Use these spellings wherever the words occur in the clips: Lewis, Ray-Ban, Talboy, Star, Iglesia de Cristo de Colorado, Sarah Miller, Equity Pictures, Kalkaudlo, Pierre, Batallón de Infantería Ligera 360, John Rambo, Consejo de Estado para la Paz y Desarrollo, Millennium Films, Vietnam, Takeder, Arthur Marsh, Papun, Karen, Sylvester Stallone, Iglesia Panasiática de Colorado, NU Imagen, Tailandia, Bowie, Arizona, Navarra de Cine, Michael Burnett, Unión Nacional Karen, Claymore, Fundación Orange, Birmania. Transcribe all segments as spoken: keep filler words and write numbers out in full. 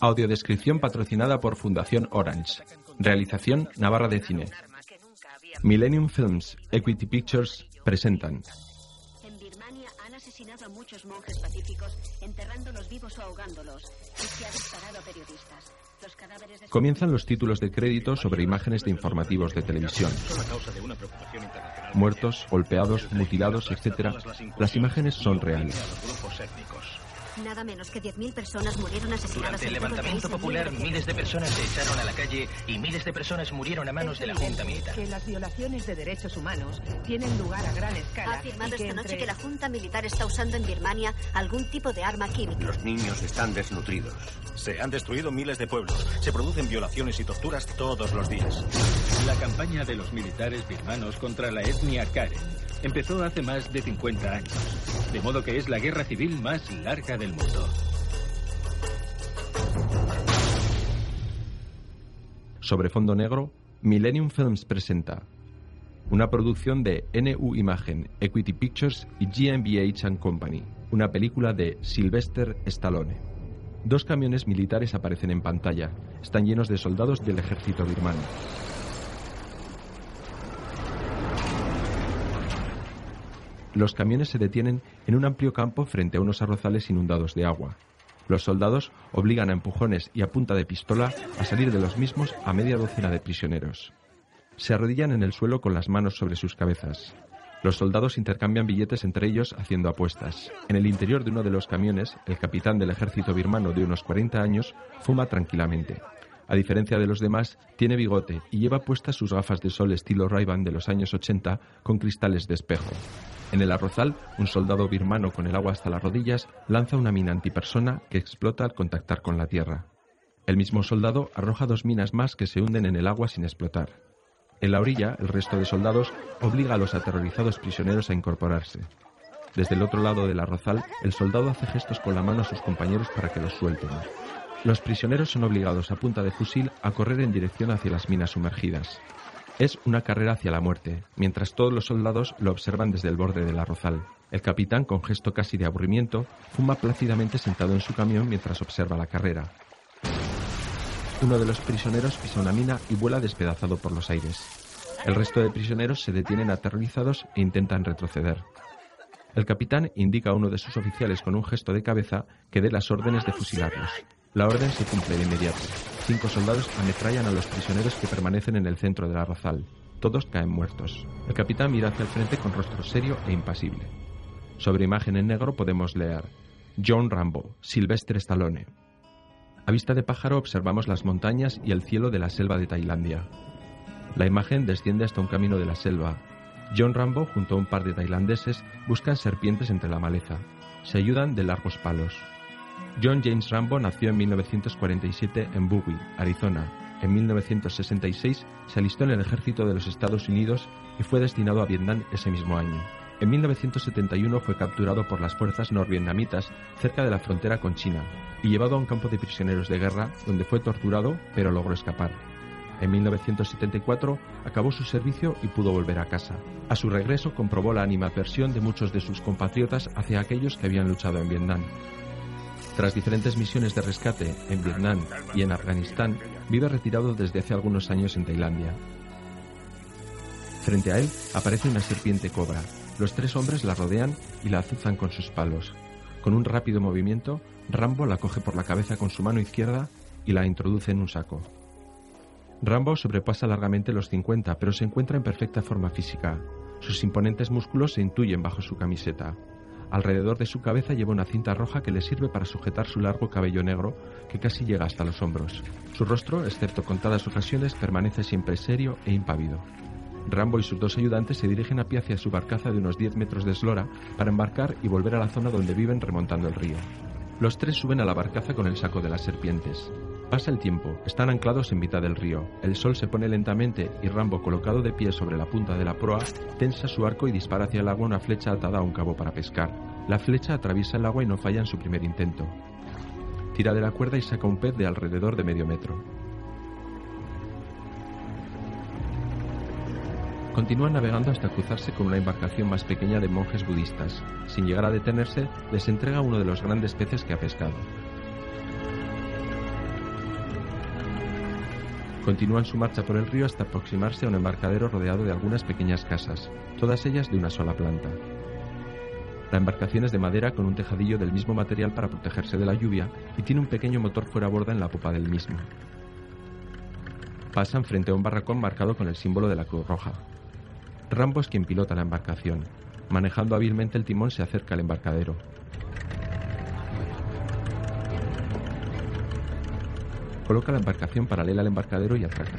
Audiodescripción patrocinada por Fundación Orange. Realización Navarra de Cine. Millennium Films, Equity Pictures presentan. En Birmania han asesinado a muchos monjes pacíficos, enterrándolos vivos o ahogándolos, y se ha disparado a periodistas. Los cadáveres de... Comienzan los títulos de crédito sobre imágenes de informativos de televisión. Muertos, golpeados, mutilados, etcétera. Las imágenes son reales. Nada menos que diez mil personas murieron asesinadas. Durante el levantamiento popular, miles de personas se echaron a la calle y miles de personas murieron a manos de la Junta Militar. Que las violaciones de derechos humanos tienen lugar a gran escala. Ha afirmado esta noche que la Junta Militar está usando en Birmania algún tipo de arma química. Los niños están desnutridos. Se han destruido miles de pueblos. Se producen violaciones y torturas todos los días. La campaña de los militares birmanos contra la etnia Karen empezó hace más de cincuenta años, de modo que es la guerra civil más larga del mundo. Sobre fondo negro, Millennium Films presenta una producción de N U Imagen, Equity Pictures y G M B H and Company, una película de Sylvester Stallone. Dos camiones militares aparecen en pantalla. Están llenos de soldados del ejército birmano. Los camiones se detienen en un amplio campo frente a unos arrozales inundados de agua. Los soldados obligan a empujones y a punta de pistola a salir de los mismos a media docena de prisioneros. Se arrodillan en el suelo con las manos sobre sus cabezas. Los soldados intercambian billetes entre ellos haciendo apuestas. En el interior de uno de los camiones, el capitán del ejército birmano de unos cuarenta años fuma tranquilamente. A diferencia de los demás, tiene bigote y lleva puestas sus gafas de sol estilo Ray-Ban de los años ochenta con cristales de espejo. En el arrozal, un soldado birmano con el agua hasta las rodillas lanza una mina antipersona que explota al contactar con la tierra. El mismo soldado arroja dos minas más que se hunden en el agua sin explotar. En la orilla, el resto de soldados obliga a los aterrorizados prisioneros a incorporarse. Desde el otro lado del arrozal, el soldado hace gestos con la mano a sus compañeros para que los suelten. Los prisioneros son obligados a punta de fusil a correr en dirección hacia las minas sumergidas. Es una carrera hacia la muerte, mientras todos los soldados lo observan desde el borde del arrozal. El capitán, con gesto casi de aburrimiento, fuma plácidamente sentado en su camión mientras observa la carrera. Uno de los prisioneros pisa una mina y vuela despedazado por los aires. El resto de prisioneros se detienen aterrorizados e intentan retroceder. El capitán indica a uno de sus oficiales con un gesto de cabeza que dé las órdenes de fusilarlos. La orden se cumple de inmediato. Cinco soldados ametrallan a los prisioneros que permanecen en el centro del arrozal. Todos caen muertos. El capitán mira hacia el frente con rostro serio e impasible. Sobre imagen en negro podemos leer John Rambo, Sylvester Stallone. A vista de pájaro observamos las montañas y el cielo de la selva de Tailandia. La imagen desciende hasta un camino de la selva. John Rambo junto a un par de tailandeses buscan serpientes entre la maleza. Se ayudan de largos palos. John James Rambo nació en mil novecientos cuarenta y siete en Bowie, Arizona. En mil novecientos sesenta y seis se alistó en el ejército de los Estados Unidos y fue destinado a Vietnam ese mismo año. En mil novecientos setenta y uno fue capturado por las fuerzas norvietnamitas cerca de la frontera con China y llevado a un campo de prisioneros de guerra donde fue torturado pero logró escapar. En mil novecientos setenta y cuatro acabó su servicio y pudo volver a casa. A su regreso comprobó la animadversión de muchos de sus compatriotas hacia aquellos que habían luchado en Vietnam. Tras diferentes misiones de rescate en Vietnam y en Afganistán, vive retirado desde hace algunos años en Tailandia. Frente a él aparece una serpiente cobra. Los tres hombres la rodean y la azuzan con sus palos. Con un rápido movimiento, Rambo la coge por la cabeza con su mano izquierda y la introduce en un saco. Rambo sobrepasa largamente los cincuenta, pero se encuentra en perfecta forma física. Sus imponentes músculos se intuyen bajo su camiseta. Alrededor de su cabeza lleva una cinta roja que le sirve para sujetar su largo cabello negro, que casi llega hasta los hombros. Su rostro, excepto contadas ocasiones, permanece siempre serio e impávido. Rambo y sus dos ayudantes se dirigen a pie hacia su barcaza de unos diez metros de eslora para embarcar y volver a la zona donde viven remontando el río. Los tres suben a la barcaza con el saco de las serpientes. Pasa el tiempo, están anclados en mitad del río. El sol se pone lentamente y Rambo, colocado de pie sobre la punta de la proa, tensa su arco y dispara hacia el agua una flecha atada a un cabo para pescar. La flecha atraviesa el agua y no falla en su primer intento. Tira de la cuerda y saca un pez de alrededor de medio metro. Continúan navegando hasta cruzarse con una embarcación más pequeña de monjes budistas. Sin llegar a detenerse, les entrega uno de los grandes peces que ha pescado. Continúan su marcha por el río hasta aproximarse a un embarcadero rodeado de algunas pequeñas casas, todas ellas de una sola planta. La embarcación es de madera con un tejadillo del mismo material para protegerse de la lluvia y tiene un pequeño motor fuera borda en la popa del mismo. Pasan frente a un barracón marcado con el símbolo de la Cruz Roja. Rambo es quien pilota la embarcación. Manejando hábilmente el timón se acerca al embarcadero. Coloca la embarcación paralela al embarcadero y atraca.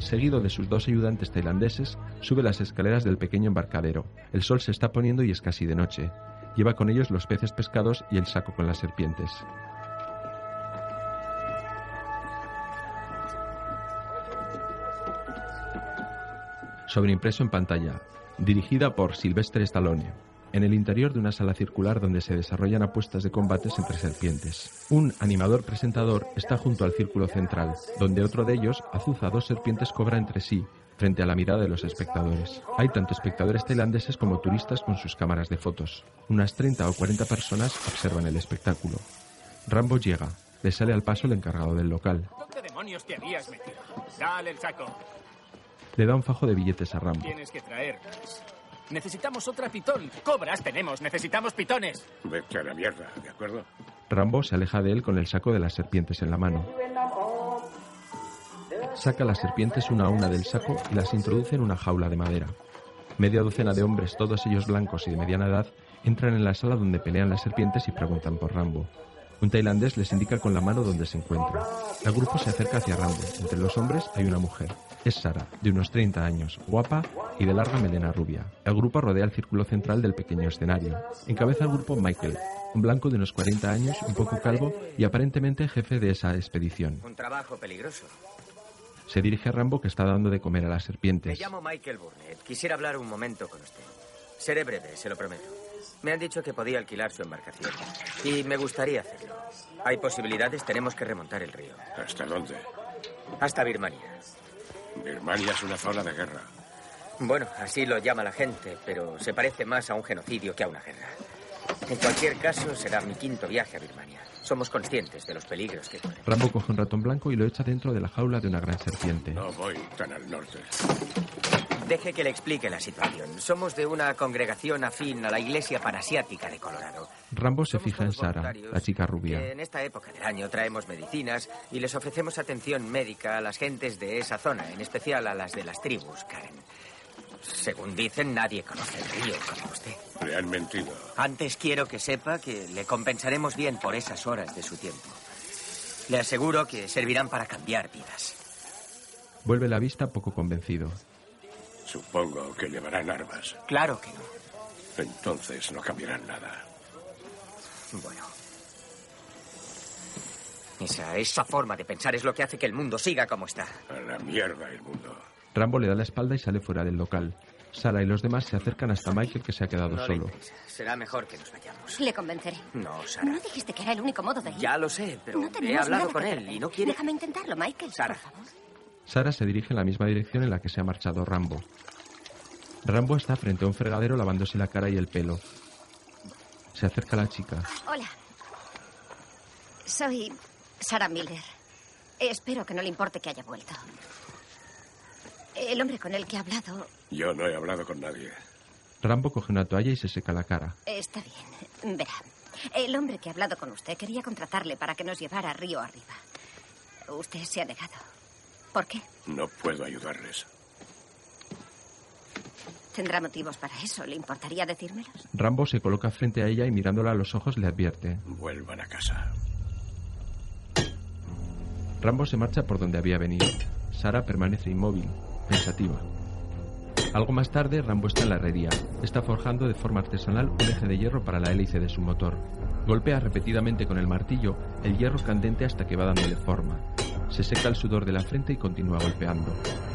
Seguido de sus dos ayudantes tailandeses, sube las escaleras del pequeño embarcadero. El sol se está poniendo y es casi de noche. Lleva con ellos los peces pescados y el saco con las serpientes. Sobreimpreso en pantalla. Dirigida por Sylvester Stallone. En el interior de una sala circular donde se desarrollan apuestas de combates entre serpientes. Un animador presentador está junto al círculo central, donde otro de ellos, azuza a dos serpientes cobra entre sí, frente a la mirada de los espectadores. Hay tanto espectadores tailandeses como turistas con sus cámaras de fotos. Unas treinta o cuarenta personas observan el espectáculo. Rambo llega. Le sale al paso el encargado del local. ¿Dónde demonios te habías metido? Dale el saco. Le da un fajo de billetes a Rambo. Tienes que traer. Necesitamos otra pitón. Cobras tenemos, necesitamos pitones. Vete a la mierda, ¿de acuerdo? Rambo se aleja de él con el saco de las serpientes en la mano. Saca las serpientes una a una del saco y las introduce en una jaula de madera. Media docena de hombres, todos ellos blancos y de mediana edad, entran en la sala donde pelean las serpientes y preguntan por Rambo. Un tailandés les indica con la mano dónde se encuentra. El grupo se acerca hacia Rambo. Entre los hombres hay una mujer. Es Sarah, de unos treinta años, guapa y de larga melena rubia. El grupo rodea el círculo central del pequeño escenario. Encabeza el grupo Michael, un blanco de unos cuarenta años, un poco calvo y aparentemente jefe de esa expedición. Un trabajo peligroso. Se dirige a Rambo, que está dando de comer a las serpientes. Me llamo Michael Burnett. Quisiera hablar un momento con usted. Seré breve, se lo prometo. Me han dicho que podía alquilar su embarcación. Y me gustaría hacerlo. Hay posibilidades, tenemos que remontar el río. ¿Hasta dónde? Hasta Birmania. Birmania es una zona de guerra. Bueno, así lo llama la gente, pero se parece más a un genocidio que a una guerra. En cualquier caso, será mi quinto viaje a Birmania. Somos conscientes de los peligros que corren. Rambo coge un ratón blanco y lo echa dentro de la jaula de una gran serpiente. No voy tan al norte. Deje que le explique la situación. Somos de una congregación afín a la Iglesia Panasiática de Colorado. Rambo se fija en Sarah, la chica rubia. En esta época del año traemos medicinas y les ofrecemos atención médica a las gentes de esa zona, en especial a las de las tribus Karen. Según dicen, nadie conoce el río como usted. Le han mentido. Antes quiero que sepa que le compensaremos bien por esas horas de su tiempo. Le aseguro que servirán para cambiar vidas. Vuelve la vista poco convencido. Supongo que llevarán armas. Claro que no. Entonces no cambiarán nada. Bueno. Esa, esa forma de pensar es lo que hace que el mundo siga como está. A la mierda el mundo. Rambo le da la espalda y sale fuera del local. Sarah y los demás se acercan hasta Michael, que se ha quedado no solo. Será mejor que nos vayamos. Le convenceré. No, Sarah. No dijiste que era el único modo de ir. Ya lo sé, pero no he hablado con él y no quiere... Déjame intentarlo, Michael, Sarah. Por favor. Sarah se dirige en la misma dirección en la que se ha marchado Rambo. Rambo está frente a un fregadero lavándose la cara y el pelo. Se acerca la chica. Hola. Soy Sarah Miller. Espero que no le importe que haya vuelto. El hombre con el que he hablado... Yo no he hablado con nadie. Rambo coge una toalla y se seca la cara. Está bien. Verá. El hombre que ha hablado con usted quería contratarle para que nos llevara río arriba. Usted se ha negado. ¿Por qué? No puedo ayudarles. ¿Tendrá motivos para eso? ¿Le importaría decírmelos? Rambo se coloca frente a ella y mirándola a los ojos le advierte. Vuelvan a casa. Rambo se marcha por donde había venido. Sarah permanece inmóvil, pensativa. Algo más tarde, Rambo está en la herrería. Está forjando de forma artesanal un eje de hierro para la hélice de su motor. Golpea repetidamente con el martillo el hierro candente hasta que va dándole forma. Se seca el sudor de la frente y continúa golpeando.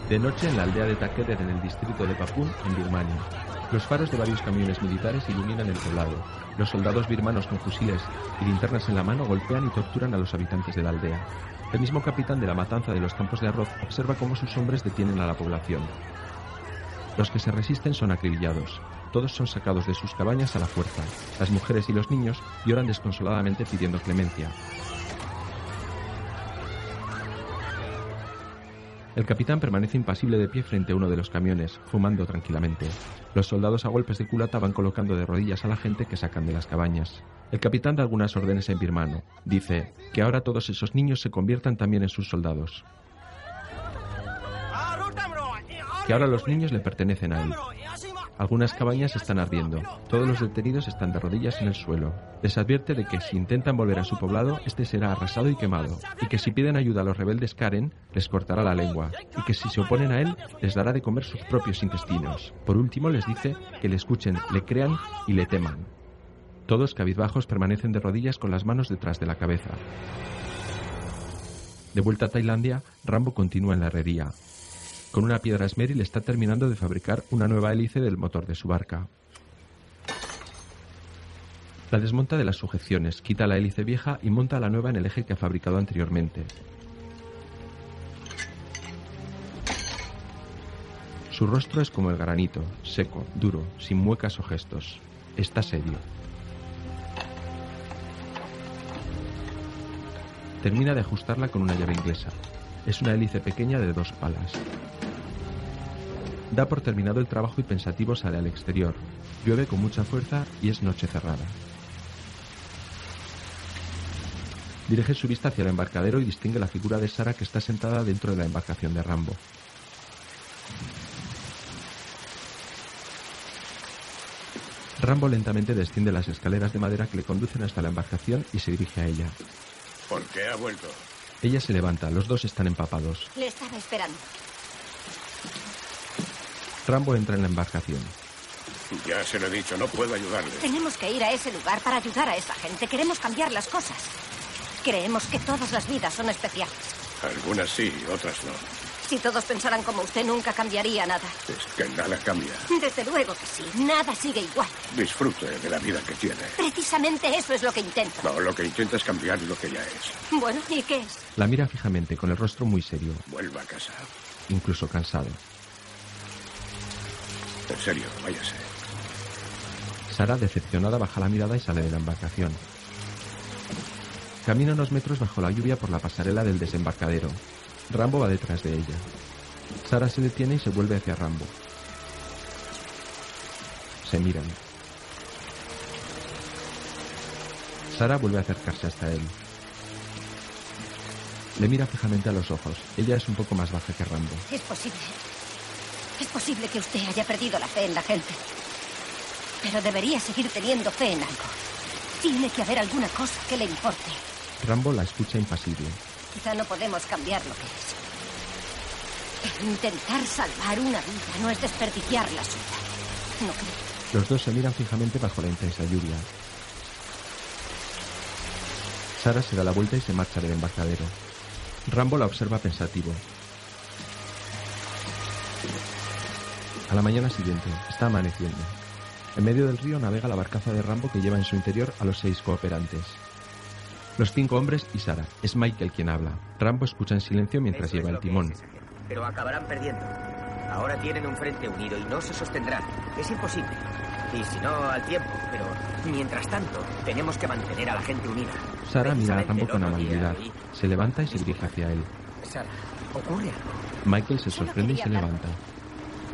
De noche en la aldea de Takeder, en el distrito de Papun, en Birmania. Los faros de varios camiones militares iluminan el poblado. Los soldados birmanos con fusiles y linternas en la mano golpean y torturan a los habitantes de la aldea. El mismo capitán de la matanza de los campos de arroz observa cómo sus hombres detienen a la población. Los que se resisten son acribillados. Todos son sacados de sus cabañas a la fuerza. Las mujeres y los niños lloran desconsoladamente pidiendo clemencia. El capitán permanece impasible de pie frente a uno de los camiones, fumando tranquilamente. Los soldados a golpes de culata van colocando de rodillas a la gente que sacan de las cabañas. El capitán da algunas órdenes en birmano. Dice que ahora todos esos niños se conviertan también en sus soldados. Que ahora los niños le pertenecen a él. Algunas cabañas están ardiendo. Todos los detenidos están de rodillas en el suelo. Les advierte de que si intentan volver a su poblado, este será arrasado y quemado. Y que si piden ayuda a los rebeldes Karen, les cortará la lengua. Y que si se oponen a él, les dará de comer sus propios intestinos. Por último, les dice que le escuchen, le crean y le teman. Todos cabizbajos permanecen de rodillas con las manos detrás de la cabeza. De vuelta a Tailandia, Rambo continúa en la herrería. Con una piedra esmeril está terminando de fabricar una nueva hélice del motor de su barca. La desmonta de las sujeciones, quita la hélice vieja y monta la nueva en el eje que ha fabricado anteriormente. Su rostro es como el granito, seco, duro, sin muecas o gestos. Está serio. Termina de ajustarla con una llave inglesa. Es una hélice pequeña de dos palas. Da por terminado el trabajo y pensativo sale al exterior. Llueve con mucha fuerza y es noche cerrada. Dirige su vista hacia el embarcadero y distingue la figura de Sarah que está sentada dentro de la embarcación de Rambo. Rambo lentamente desciende las escaleras de madera que le conducen hasta la embarcación y se dirige a ella. ¿Por qué ha vuelto? Ella se levanta, los dos están empapados. Le estaba esperando. Rambo entra en la embarcación. Ya se lo he dicho, no puedo ayudarle. Tenemos que ir a ese lugar para ayudar a esa gente. Queremos cambiar las cosas. Creemos que todas las vidas son especiales. Algunas sí, otras no. Si todos pensaran como usted, nunca cambiaría nada. Es que nada cambia. Desde luego que sí, nada sigue igual. Disfrute de la vida que tiene. Precisamente eso es lo que intento. No, lo que intenta es cambiar lo que ya es. Bueno, ¿y qué es? La mira fijamente, con el rostro muy serio. Vuelva a casa. Incluso cansado. En serio, váyase. Sarah, decepcionada, baja la mirada y sale de la embarcación. Camina unos metros bajo la lluvia por la pasarela del desembarcadero. Rambo va detrás de ella. Sarah se detiene y se vuelve hacia Rambo. Se miran. Sarah vuelve a acercarse hasta él. Le mira fijamente a los ojos. Ella es un poco más baja que Rambo. Es posible. Es posible que usted haya perdido la fe en la gente. Pero debería seguir teniendo fe en algo. Tiene que haber alguna cosa que le importe. Rambo la escucha impasible. Quizá no podemos cambiar lo que es. Pero intentar salvar una vida no es desperdiciar la suya. No creo. Los dos se miran fijamente bajo la intensa lluvia. Sarah se da la vuelta y se marcha del embarcadero. Rambo la observa pensativo. A la mañana siguiente, está amaneciendo. En medio del río navega la barcaza de Rambo que lleva en su interior a los seis cooperantes. Los cinco hombres y Sarah. Es Michael quien habla. Rambo escucha en silencio mientras lleva el timón. Pero acabarán perdiendo. Ahora tienen un frente unido y no se sostendrán. Es imposible. Y si no, al tiempo. Pero mientras tanto, tenemos que mantener a la gente unida. Sarah mira a Rambo con amabilidad. Se levanta y se dirige hacia él. Sarah, ¿ocurre algo? Michael se sorprende y se levanta.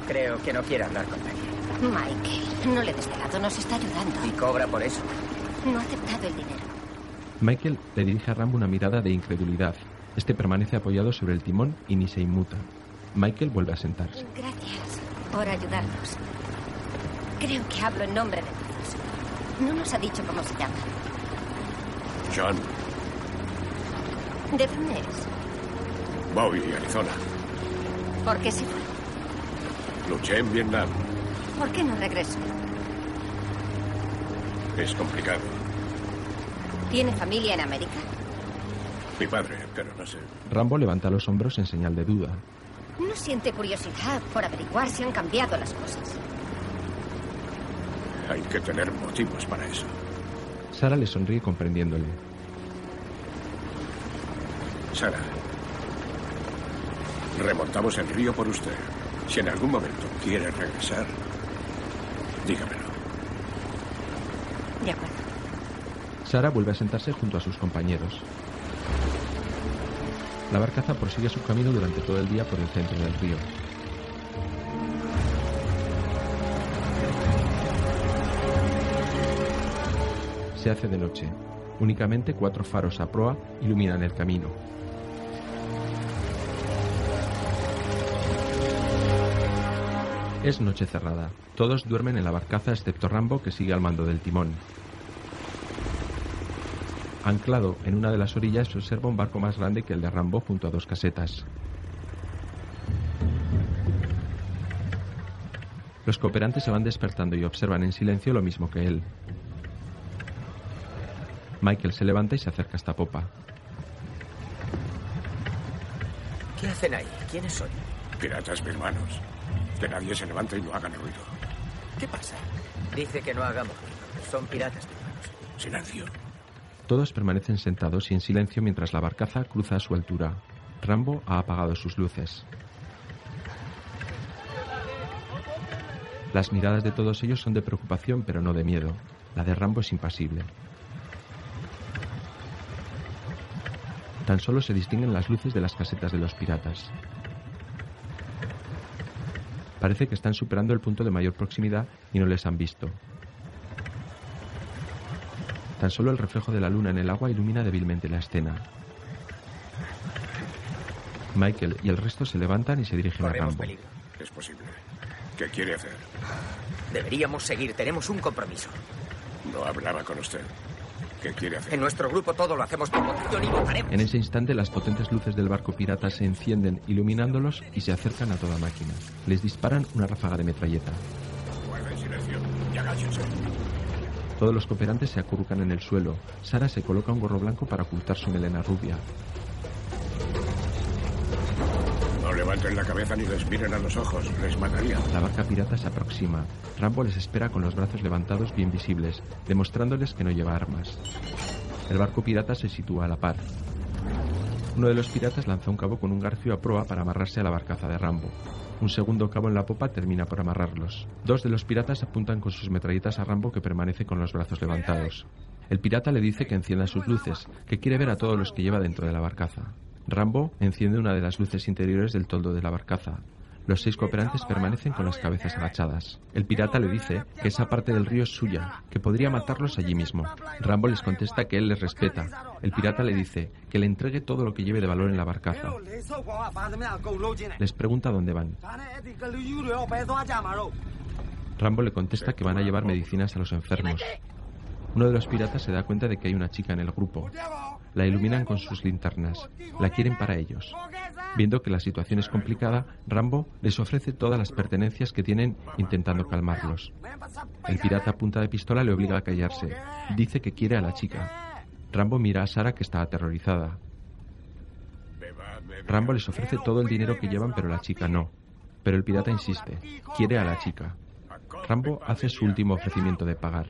Creo que no quiere hablar con nadie. Michael, no le des pelado, nos está ayudando. Y cobra por eso. No ha aceptado el dinero. Michael le dirige a Rambo una mirada de incredulidad. Este permanece apoyado sobre el timón y ni se inmuta. Michael vuelve a sentarse. Gracias por ayudarnos. Creo que hablo en nombre de todos. No nos ha dicho cómo se llama. John. ¿De dónde es? Bowie, Arizona. ¿Por qué se fue? Luché en Vietnam. ¿Por qué no regreso? Es complicado. ¿Tiene familia en América? Mi padre, pero no sé. Rambo levanta los hombros en señal de duda. ¿No siente curiosidad por averiguar si han cambiado las cosas? Hay que tener motivos para eso. Sarah le sonríe comprendiéndole. Sarah, remontamos el río por usted. Si en algún momento quiere regresar, Dígamelo. De acuerdo. Sarah vuelve a sentarse junto a sus compañeros. La barcaza prosigue su camino durante todo el día por el centro del río. Se hace de noche. Únicamente cuatro faros a proa iluminan el camino. Es noche cerrada. Todos duermen en la barcaza excepto Rambo, que sigue al mando del timón. Anclado en una de las orillas se observa un barco más grande que el de Rambo junto a dos casetas. Los cooperantes se van despertando y observan en silencio lo mismo que él. Michael se levanta y se acerca hasta popa. ¿Qué hacen ahí? ¿Quiénes son? Piratas birmanos. Que nadie se levante y no hagan ruido. ¿Qué pasa? Dice que no hagamos ruido. Son piratas birmanos. Silencio. Todos permanecen sentados y en silencio mientras la barcaza cruza a su altura. Rambo ha apagado sus luces. Las miradas de todos ellos son de preocupación, pero no de miedo. La de Rambo es impasible. Tan solo se distinguen las luces de las casetas de los piratas. Parece que están superando el punto de mayor proximidad y no les han visto. Tan solo el reflejo de la luna en el agua ilumina débilmente la escena. Michael y el resto se levantan y se dirigen a Rambo. Peligro. Es posible. ¿Qué quiere hacer? Deberíamos seguir. Tenemos un compromiso. No hablaba con usted. ¿Qué quiere hacer? En nuestro grupo todo lo hacemos por votación y votaremos. En ese instante las potentes luces del barco pirata se encienden iluminándolos y se acercan a toda máquina. Les disparan una ráfaga de metralleta. Guarden silencio y agáchense. Todos los cooperantes se acurrucan en el suelo. Sarah se coloca un gorro blanco para ocultar su melena rubia. No levanten la cabeza ni les miren a los ojos. Les mataría. La barca pirata se aproxima. Rambo les espera con los brazos levantados bien visibles, demostrándoles que no lleva armas. El barco pirata se sitúa a la par. Uno de los piratas lanza un cabo con un garfio a proa para amarrarse a la barcaza de Rambo. Un segundo cabo en la popa termina por amarrarlos. Dos de los piratas apuntan con sus metralletas a Rambo, que permanece con los brazos levantados. El pirata le dice que encienda sus luces, que quiere ver a todos los que lleva dentro de la barcaza. Rambo enciende una de las luces interiores del toldo de la barcaza. Los seis cooperantes permanecen con las cabezas agachadas. El pirata le dice que esa parte del río es suya, que podría matarlos allí mismo. Rambo les contesta que él les respeta. El pirata le dice que le entregue todo lo que lleve de valor en la barcaza. Les pregunta dónde van. Rambo le contesta que van a llevar medicinas a los enfermos. Uno de los piratas se da cuenta de que hay una chica en el grupo. La iluminan con sus linternas. La quieren para ellos. Viendo que la situación es complicada, Rambo les ofrece todas las pertenencias que tienen intentando calmarlos. El pirata a punta de pistola le obliga a callarse. Dice que quiere a la chica. Rambo mira a Sarah, que está aterrorizada. Rambo les ofrece todo el dinero que llevan, pero la chica no. Pero el pirata insiste. Quiere a la chica. Rambo hace su último ofrecimiento de pagar.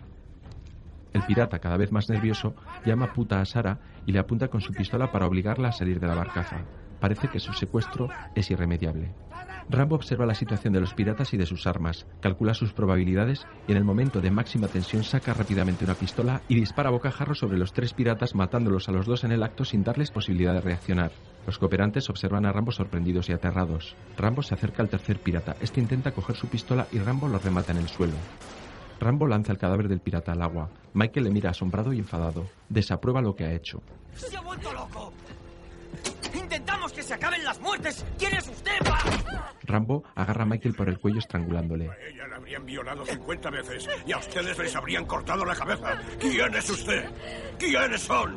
El pirata, cada vez más nervioso, llama puta a Sarah y le apunta con su pistola para obligarla a salir de la barcaza. Parece que su secuestro es irremediable. Rambo observa la situación de los piratas y de sus armas, calcula sus probabilidades y en el momento de máxima tensión saca rápidamente una pistola y dispara bocajarro sobre los tres piratas, matándolos a los dos en el acto sin darles posibilidad de reaccionar. Los cooperantes observan a Rambo sorprendidos y aterrados. Rambo se acerca al tercer pirata. Este intenta coger su pistola y Rambo lo remata en el suelo. Rambo lanza el cadáver del pirata al agua. Michael le mira asombrado y enfadado. Desaprueba lo que ha hecho. ¡Se ha vuelto loco! ¡Intentamos que se acaben las muertes! ¿Quién es usted? ¿Va? Rambo agarra a Michael por el cuello estrangulándole. A ella la habrían violado cincuenta veces y a ustedes les habrían cortado la cabeza. ¿Quién es usted? ¿Quiénes son?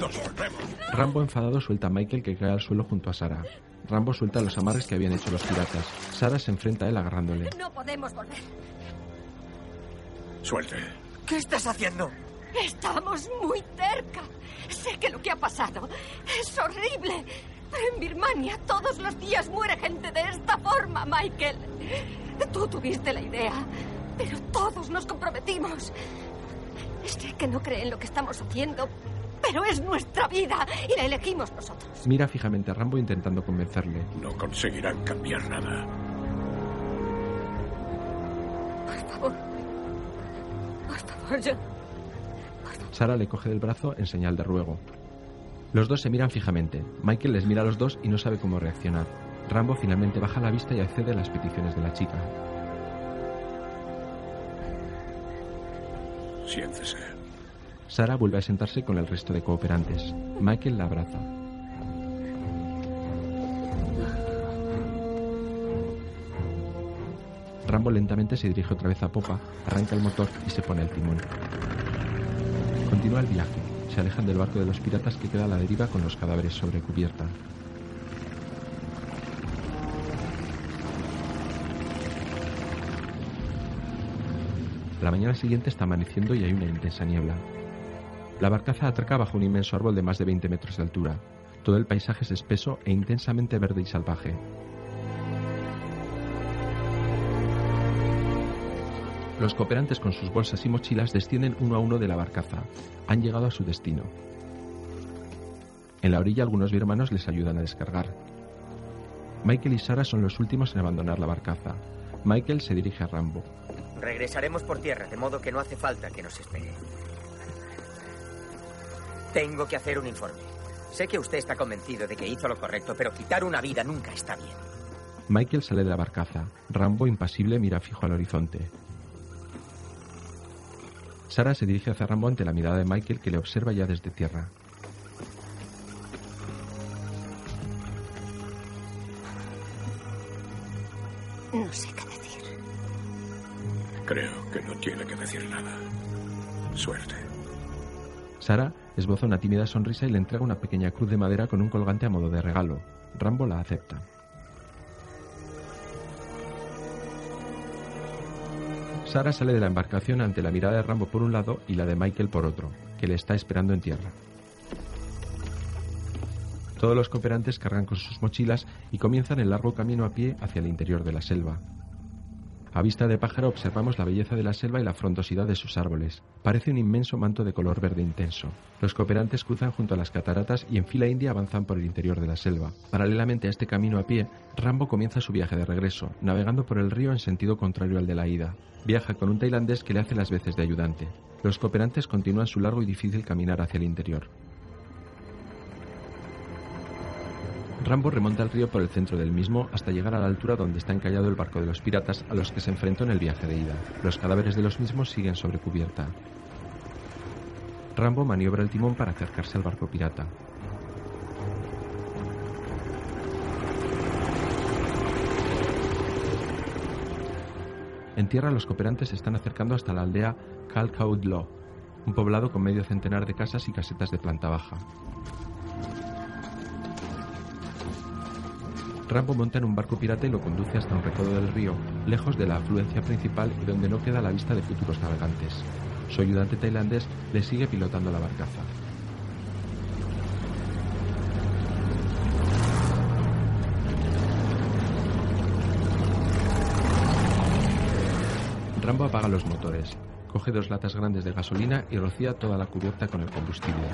¡Nos volvemos! Rambo enfadado suelta a Michael, que cae al suelo junto a Sarah. Rambo suelta los amarres que habían hecho los piratas. Sarah se enfrenta a él agarrándole. No podemos volver. Suelte. ¿Qué estás haciendo? Estamos muy cerca. Sé que lo que ha pasado es horrible. Pero en Birmania todos los días muere gente de esta forma, Michael. Tú tuviste la idea, pero todos nos comprometimos. Sé que no creen lo que estamos haciendo, pero es nuestra vida y la elegimos nosotros. Mira fijamente a Rambo intentando convencerle. No conseguirán cambiar nada. favor. Por favor, John. Por favor. Sarah le coge del brazo en señal de ruego. Los dos se miran fijamente. Michael les mira a los dos y no sabe cómo reaccionar. Rambo finalmente baja la vista y accede a las peticiones de la chica. Siéntese. Sarah vuelve a sentarse con el resto de cooperantes. Michael la abraza. Rambo lentamente se dirige otra vez a popa, arranca el motor y se pone el timón. Continúa el viaje. Se alejan del barco de los piratas que queda a la deriva con los cadáveres sobre cubierta. La mañana siguiente está amaneciendo y hay una intensa niebla. La barcaza atraca bajo un inmenso árbol de más de veinte metros de altura. Todo el paisaje es espeso e intensamente verde y salvaje. Los cooperantes con sus bolsas y mochilas descienden uno a uno de la barcaza. Han llegado a su destino. En la orilla algunos birmanos les ayudan a descargar. Michael y Sarah son los últimos en abandonar la barcaza. Michael se dirige a Rambo. Regresaremos por tierra, de modo que no hace falta que nos espere. Tengo que hacer un informe. Sé que usted está convencido de que hizo lo correcto, pero quitar una vida nunca está bien. Michael sale de la barcaza. Rambo, impasible, mira fijo al horizonte. Sarah se dirige hacia Rambo ante la mirada de Michael, que le observa ya desde tierra. No sé qué decir. Creo que no tiene que decir nada. Suerte. Sarah esboza una tímida sonrisa y le entrega una pequeña cruz de madera con un colgante a modo de regalo. Rambo la acepta. Sarah sale de la embarcación ante la mirada de Rambo por un lado y la de Michael por otro, que le está esperando en tierra. Todos los cooperantes cargan con sus mochilas y comienzan el largo camino a pie hacia el interior de la selva. A vista de pájaro observamos la belleza de la selva y la frondosidad de sus árboles. Parece un inmenso manto de color verde intenso. Los cooperantes cruzan junto a las cataratas y en fila india avanzan por el interior de la selva. Paralelamente a este camino a pie, Rambo comienza su viaje de regreso, navegando por el río en sentido contrario al de la ida. Viaja con un tailandés que le hace las veces de ayudante. Los cooperantes continúan su largo y difícil caminar hacia el interior. Rambo remonta el río por el centro del mismo hasta llegar a la altura donde está encallado el barco de los piratas a los que se enfrentó en el viaje de ida. Los cadáveres de los mismos siguen sobre cubierta. Rambo maniobra el timón para acercarse al barco pirata. En tierra los cooperantes se están acercando hasta la aldea Kalkaudlo, un poblado con medio centenar de casas y casetas de planta baja. Rambo monta en un barco pirata y lo conduce hasta un recodo del río, lejos de la afluencia principal y donde no queda la vista de futuros navegantes. Su ayudante tailandés le sigue pilotando la barcaza. Rambo apaga los motores, coge dos latas grandes de gasolina y rocía toda la cubierta con el combustible.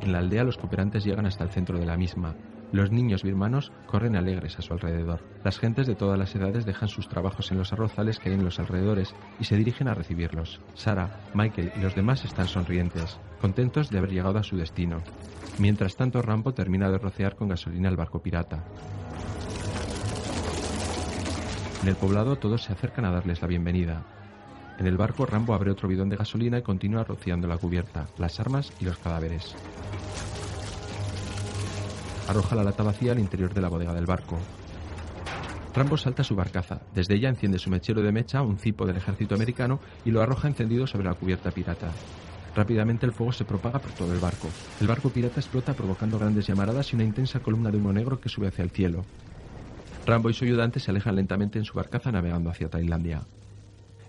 En la aldea los cooperantes llegan hasta el centro de la misma. Los niños birmanos corren alegres a su alrededor. Las gentes de todas las edades dejan sus trabajos en los arrozales que hay en los alrededores y se dirigen a recibirlos. Sarah, Michael y los demás están sonrientes, contentos de haber llegado a su destino. Mientras tanto, Rambo termina de rociar con gasolina el barco pirata. En el poblado todos se acercan a darles la bienvenida. En el barco, Rambo abre otro bidón de gasolina y continúa rociando la cubierta, las armas y los cadáveres. Arroja la lata vacía al interior de la bodega del barco. Rambo salta a su barcaza. Desde ella enciende su mechero de mecha, un cipo del ejército americano, y lo arroja encendido sobre la cubierta pirata. Rápidamente el fuego se propaga por todo el barco. El barco pirata explota provocando grandes llamaradas y una intensa columna de humo negro que sube hacia el cielo. Rambo y su ayudante se alejan lentamente en su barcaza navegando hacia Tailandia.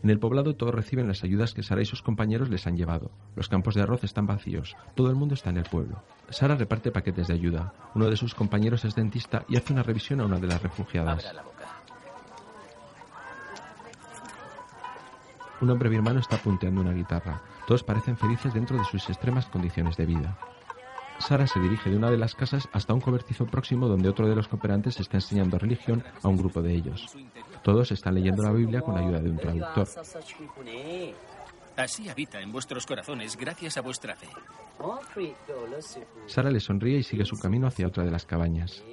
En el poblado todos reciben las ayudas que Sarah y sus compañeros les han llevado. Los campos de arroz están vacíos. Todo el mundo está en el pueblo. Sarah reparte paquetes de ayuda. Uno de sus compañeros es dentista y hace una revisión a una de las refugiadas. Un hombre birmano está punteando una guitarra. Todos parecen felices dentro de sus extremas condiciones de vida. Sarah se dirige de una de las casas hasta un cobertizo próximo donde otro de los cooperantes está enseñando religión a un grupo de ellos. Todos están leyendo la Biblia con la ayuda de un traductor. Así habita en vuestros corazones gracias a vuestra fe. Sarah le sonríe y sigue su camino hacia otra de las cabañas.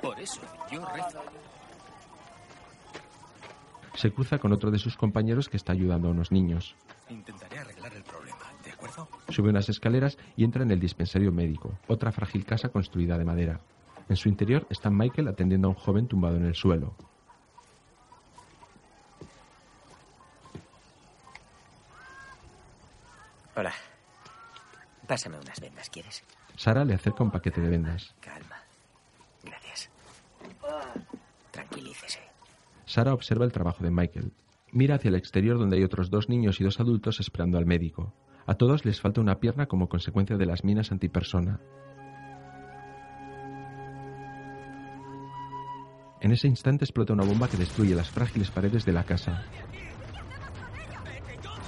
Por eso yo rezo. Se cruza con otro de sus compañeros que está ayudando a unos niños. Intentaré arreglar el problema, ¿de acuerdo? Sube unas escaleras y entra en el dispensario médico, otra frágil casa construida de madera. En su interior está Michael atendiendo a un joven tumbado en el suelo. Hola. Pásame unas vendas, ¿quieres? Sarah le acerca un paquete de vendas. Calma. Gracias. Tranquilícese. Sarah observa el trabajo de Michael. Mira hacia el exterior donde hay otros dos niños y dos adultos esperando al médico. A todos les falta una pierna como consecuencia de las minas antipersona. En ese instante explota una bomba que destruye las frágiles paredes de la casa.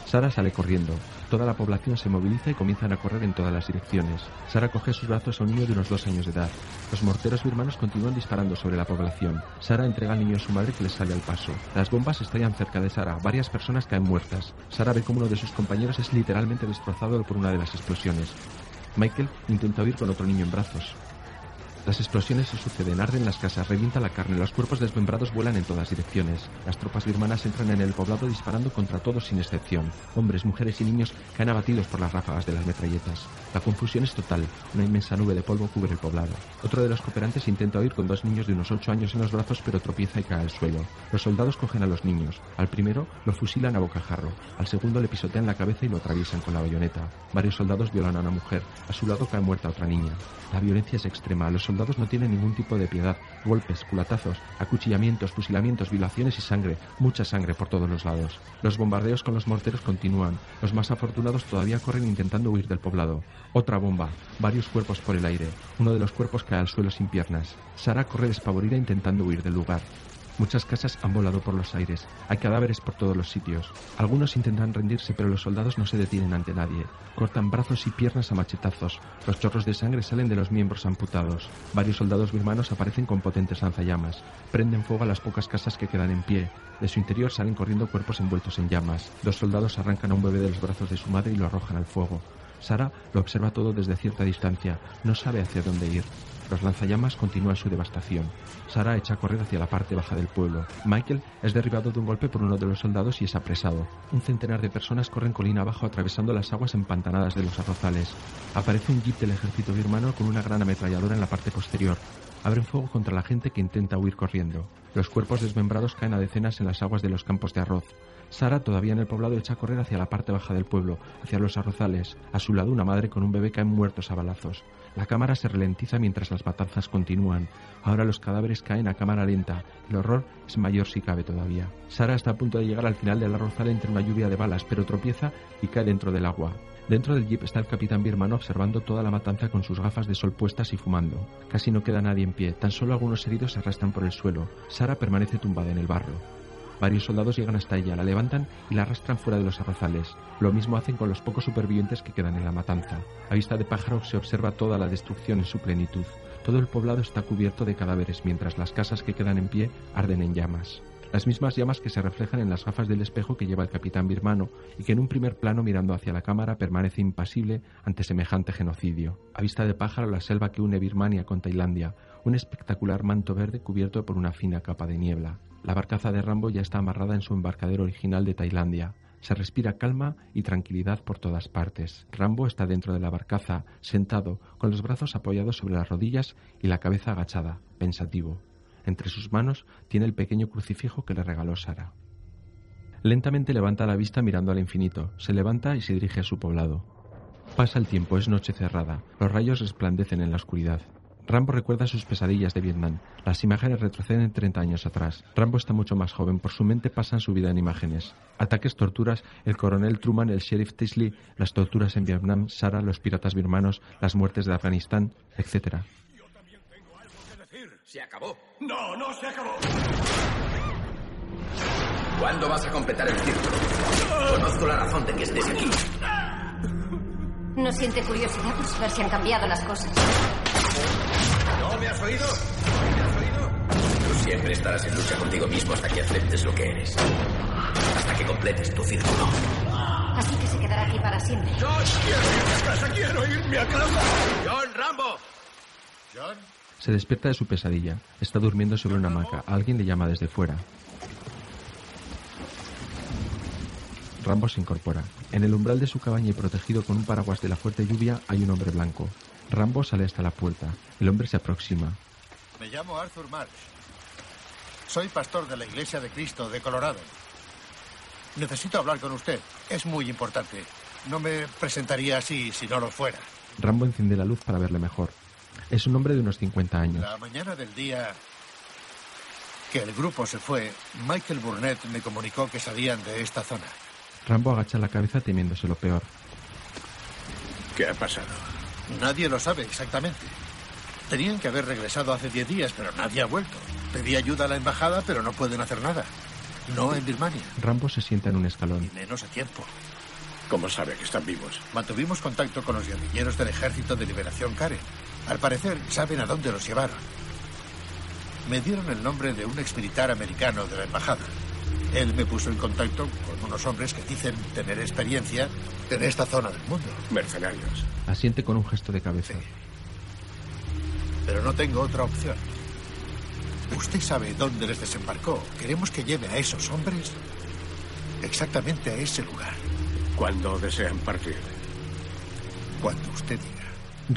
Sarah sale corriendo. Toda la población se moviliza y comienzan a correr en todas las direcciones. Sarah coge a sus brazos a un niño de unos dos años de edad. Los morteros birmanos continúan disparando sobre la población. Sarah entrega al niño a su madre que les sale al paso. Las bombas estallan cerca de Sarah. Varias personas caen muertas. Sarah ve como uno de sus compañeros es literalmente destrozado por una de las explosiones. Michael intenta huir con otro niño en brazos. Las explosiones se suceden, arden las casas, revienta la carne, los cuerpos desmembrados vuelan en todas direcciones. Las tropas birmanas entran en el poblado disparando contra todos sin excepción. Hombres, mujeres y niños caen abatidos por las ráfagas de las metralletas. La confusión es total, una inmensa nube de polvo cubre el poblado. Otro de los cooperantes intenta huir con dos niños de unos ocho años en los brazos, pero tropieza y cae al suelo. Los soldados cogen a los niños. Al primero lo fusilan a bocajarro, al segundo le pisotean la cabeza y lo atraviesan con la bayoneta. Varios soldados violan a una mujer, a su lado cae muerta otra niña. La violencia es extrema, los Los soldados no tienen ningún tipo de piedad. Golpes, culatazos, acuchillamientos, fusilamientos, violaciones y sangre. Mucha sangre por todos los lados. Los bombardeos con los morteros continúan. Los más afortunados todavía corren intentando huir del poblado. Otra bomba. Varios cuerpos por el aire. Uno de los cuerpos cae al suelo sin piernas. Sarah corre despavorida intentando huir del lugar. Muchas casas han volado por los aires. Hay cadáveres por todos los sitios. Algunos intentan rendirse, pero los soldados no se detienen ante nadie. Cortan brazos y piernas a machetazos. Los chorros de sangre salen de los miembros amputados. Varios soldados birmanos aparecen con potentes lanzallamas. Prenden fuego a las pocas casas que quedan en pie. De su interior salen corriendo cuerpos envueltos en llamas. Dos soldados arrancan a un bebé de los brazos de su madre y lo arrojan al fuego. Sarah lo observa todo desde cierta distancia. No sabe hacia dónde ir. Los lanzallamas continúan su devastación. Sarah echa a correr hacia la parte baja del pueblo. Michael es derribado de un golpe por uno de los soldados y es apresado. Un centenar de personas corren colina abajo atravesando las aguas empantanadas de los arrozales. Aparece un jeep del ejército birmano con una gran ametralladora en la parte posterior. Abren fuego contra la gente que intenta huir corriendo. Los cuerpos desmembrados caen a decenas en las aguas de los campos de arroz. Sarah, todavía en el poblado, echa a correr hacia la parte baja del pueblo, hacia los arrozales. A su lado, una madre con un bebé caen muertos a balazos. La cámara se ralentiza mientras las matanzas continúan. Ahora los cadáveres caen a cámara lenta. El horror es mayor si cabe todavía. Sarah está a punto de llegar al final del arrozal entre una lluvia de balas, pero tropieza y cae dentro del agua. Dentro del jeep está el capitán birmano observando toda la matanza con sus gafas de sol puestas y fumando. Casi no queda nadie en pie, tan solo algunos heridos se arrastran por el suelo. Sarah permanece tumbada en el barro. Varios soldados llegan hasta ella, la levantan y la arrastran fuera de los arrozales. Lo mismo hacen con los pocos supervivientes que quedan en la matanza. A vista de pájaro se observa toda la destrucción en su plenitud. Todo el poblado está cubierto de cadáveres mientras las casas que quedan en pie arden en llamas. Las mismas llamas que se reflejan en las gafas del espejo que lleva el capitán birmano y que en un primer plano mirando hacia la cámara permanece impasible ante semejante genocidio. A vista de pájaro la selva que une Birmania con Tailandia, un espectacular manto verde cubierto por una fina capa de niebla. La barcaza de Rambo ya está amarrada en su embarcadero original de Tailandia. Se respira calma y tranquilidad por todas partes. Rambo está dentro de la barcaza, sentado, con los brazos apoyados sobre las rodillas y la cabeza agachada, pensativo. Entre sus manos tiene el pequeño crucifijo que le regaló Sarah. Lentamente levanta la vista mirando al infinito. Se levanta y se dirige a su poblado. Pasa el tiempo, es noche cerrada. Los rayos resplandecen en la oscuridad. Rambo recuerda sus pesadillas de Vietnam. Las imágenes retroceden treinta años atrás. Rambo está mucho más joven, por su mente pasan su vida en imágenes. Ataques, torturas, el coronel Truman, el sheriff Tisley, las torturas en Vietnam, Sarah, los piratas birmanos, las muertes de Afganistán, etcétera. Se acabó. No, no se acabó. ¿Cuándo vas a completar el círculo? Conozco la razón de que estés aquí. No siente curiosidad por saber si han cambiado las cosas. ¿No me has oído? ¿Me has oído? Tú siempre estarás en lucha contigo mismo hasta que aceptes lo que eres. Hasta que completes tu círculo. Así que se quedará aquí para siempre. ¡John! ¡Quiero irme a casa! ¡Quiero irme a casa! ¡John Rambo! ¿John? Se despierta de su pesadilla. Está durmiendo sobre una hamaca. Alguien le llama desde fuera. Rambo se incorpora. En el umbral de su cabaña y protegido con un paraguas de la fuerte lluvia hay un hombre blanco. Rambo sale hasta la puerta. El hombre se aproxima. Me llamo Arthur Marsh. Soy pastor de la Iglesia de Cristo de Colorado. Necesito hablar con usted. Es muy importante. No me presentaría así si no lo fuera. Rambo enciende la luz para verle mejor. Es un hombre de unos cincuenta años. La mañana del día que el grupo se fue, Michael Burnett me comunicó que salían de esta zona. Rambo agacha la cabeza temiéndose lo peor. ¿Qué ha pasado? Nadie lo sabe exactamente. Tenían que haber regresado hace diez días, pero nadie ha vuelto. Pedí ayuda a la embajada, pero no pueden hacer nada. No en Birmania. Rambo se sienta en un escalón. Y menos a tiempo. ¿Cómo sabe que están vivos? Mantuvimos contacto con los guerrilleros del Ejército de Liberación Karen. Al parecer, saben a dónde los llevaron. Me dieron el nombre de un exmilitar americano de la embajada. Él me puso en contacto con unos hombres que dicen tener experiencia en esta zona del mundo. Mercenarios. Asiente con un gesto de cabeza. Sí. Pero no tengo otra opción. Usted sabe dónde les desembarcó. Queremos que lleve a esos hombres exactamente a ese lugar. ¿Cuándo desean partir? Cuando usted diga.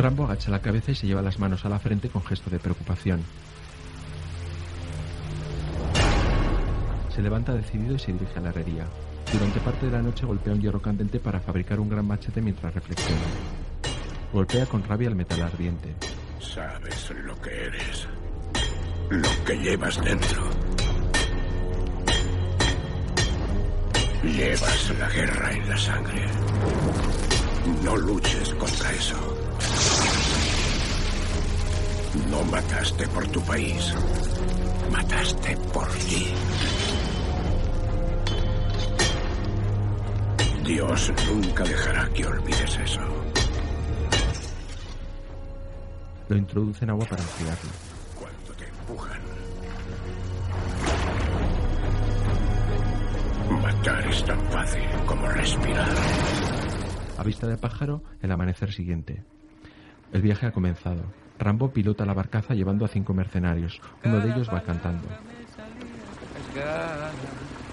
Rambo agacha la cabeza y se lleva las manos a la frente con gesto de preocupación. Se levanta decidido y se dirige a la herrería. Durante parte de la noche golpea un hierro candente para fabricar un gran machete mientras reflexiona. Golpea con rabia el metal ardiente. Sabes lo que eres, lo que llevas dentro. Llevas la guerra en la sangre. No luches contra eso. No mataste por tu país, mataste por ti. Dios nunca dejará que olvides eso. Lo introduce en agua para enfriarlo. Cuando te empujan. Matar es tan fácil como respirar. A vista de pájaro, el amanecer siguiente. El viaje ha comenzado. Rambo pilota la barcaza llevando a cinco mercenarios. Uno de ellos va cantando.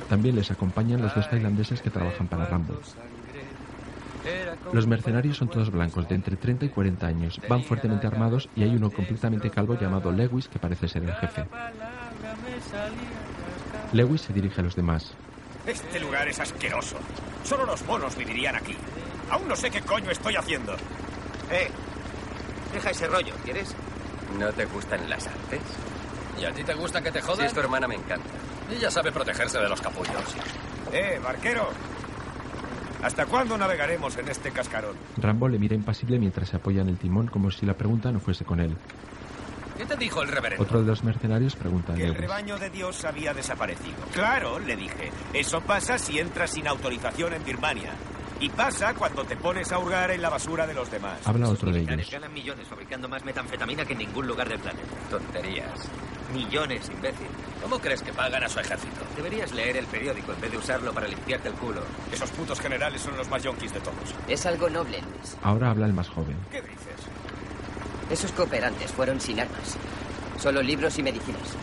También les acompañan los dos tailandeses que trabajan para Rambo. Los mercenarios son todos blancos, de entre treinta y cuarenta años. Van fuertemente armados y hay uno completamente calvo llamado Lewis, que parece ser el jefe. Lewis se dirige a los demás. Este lugar es asqueroso. Solo los monos vivirían aquí. Aún no sé qué coño estoy haciendo. Eh... Deja ese rollo, ¿quieres? ¿No te gustan las artes? ¿Y a ti te gusta que te jodan? Si es tu hermana, me encanta. Ella sabe protegerse de los capullos. ¡Eh, barquero! ¿Hasta cuándo navegaremos en este cascarón? Rambo le mira impasible mientras se apoya en el timón, como si la pregunta no fuese con él. ¿Qué te dijo el reverendo? Otro de los mercenarios pregunta a Lewis. Que el rebaño de Dios había desaparecido. Claro, le dije. Eso pasa si entras sin autorización en Birmania. Y pasa cuando te pones a hurgar en la basura de los demás. Habla otro de ellos. Ganan millones fabricando más metanfetamina que en ningún lugar del planeta. Tonterías. Millones, imbécil. ¿Cómo crees que pagan a su ejército? Deberías leer el periódico en vez de usarlo para limpiarte el culo. Esos putos generales son los más yonkis de todos. Es algo noble, Luis. Ahora habla el más joven. ¿Qué dices? Esos cooperantes fueron sin armas. Solo libros y medicinas.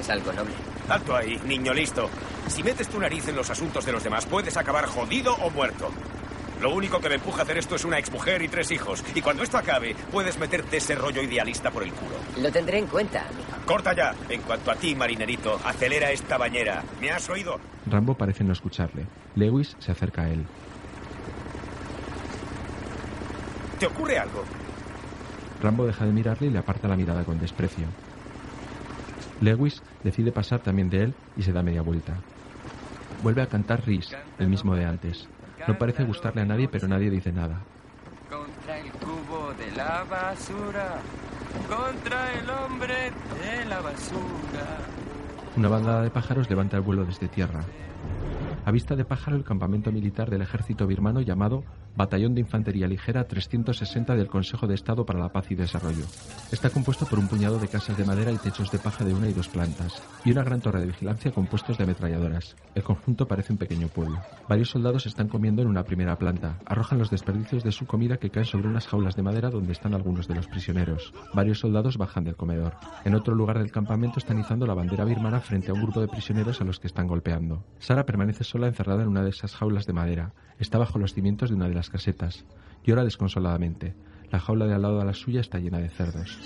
Es algo noble. Alto ahí, niño listo. Si metes tu nariz en los asuntos de los demás, puedes acabar jodido o muerto. Lo único que me empuja a hacer esto es una exmujer y tres hijos. Y cuando esto acabe, puedes meterte ese rollo idealista por el culo. Lo tendré en cuenta, amigo. ¡Corta ya! En cuanto a ti, marinerito, acelera esta bañera. ¿Me has oído? Rambo parece no escucharle. Lewis se acerca a él. ¿Te ocurre algo? Rambo deja de mirarle y le aparta la mirada con desprecio. Lewis decide pasar también de él y se da media vuelta. Vuelve a cantar Riz, el mismo de antes. No parece gustarle a nadie, pero nadie dice nada. Contra el cubo de la basura, contra el hombre de la basura. Una bandada de pájaros levanta el vuelo desde tierra. A vista de pájaro, el campamento militar del ejército birmano llamado Batallón de Infantería Ligera trescientos sesenta del Consejo de Estado para la Paz y Desarrollo. Está compuesto por un puñado de casas de madera y techos de paja de una y dos plantas, y una gran torre de vigilancia con puestos de ametralladoras. El conjunto parece un pequeño pueblo. Varios soldados están comiendo en una primera planta. Arrojan los desperdicios de su comida que caen sobre unas jaulas de madera donde están algunos de los prisioneros. Varios soldados bajan del comedor. En otro lugar del campamento están izando la bandera birmana frente a un grupo de prisioneros a los que están golpeando. Sarah permanece sola encerrada en una de esas jaulas de madera. Está bajo los cimientos de una de las casetas. Llora desconsoladamente. La jaula de al lado de la suya está llena de cerdos.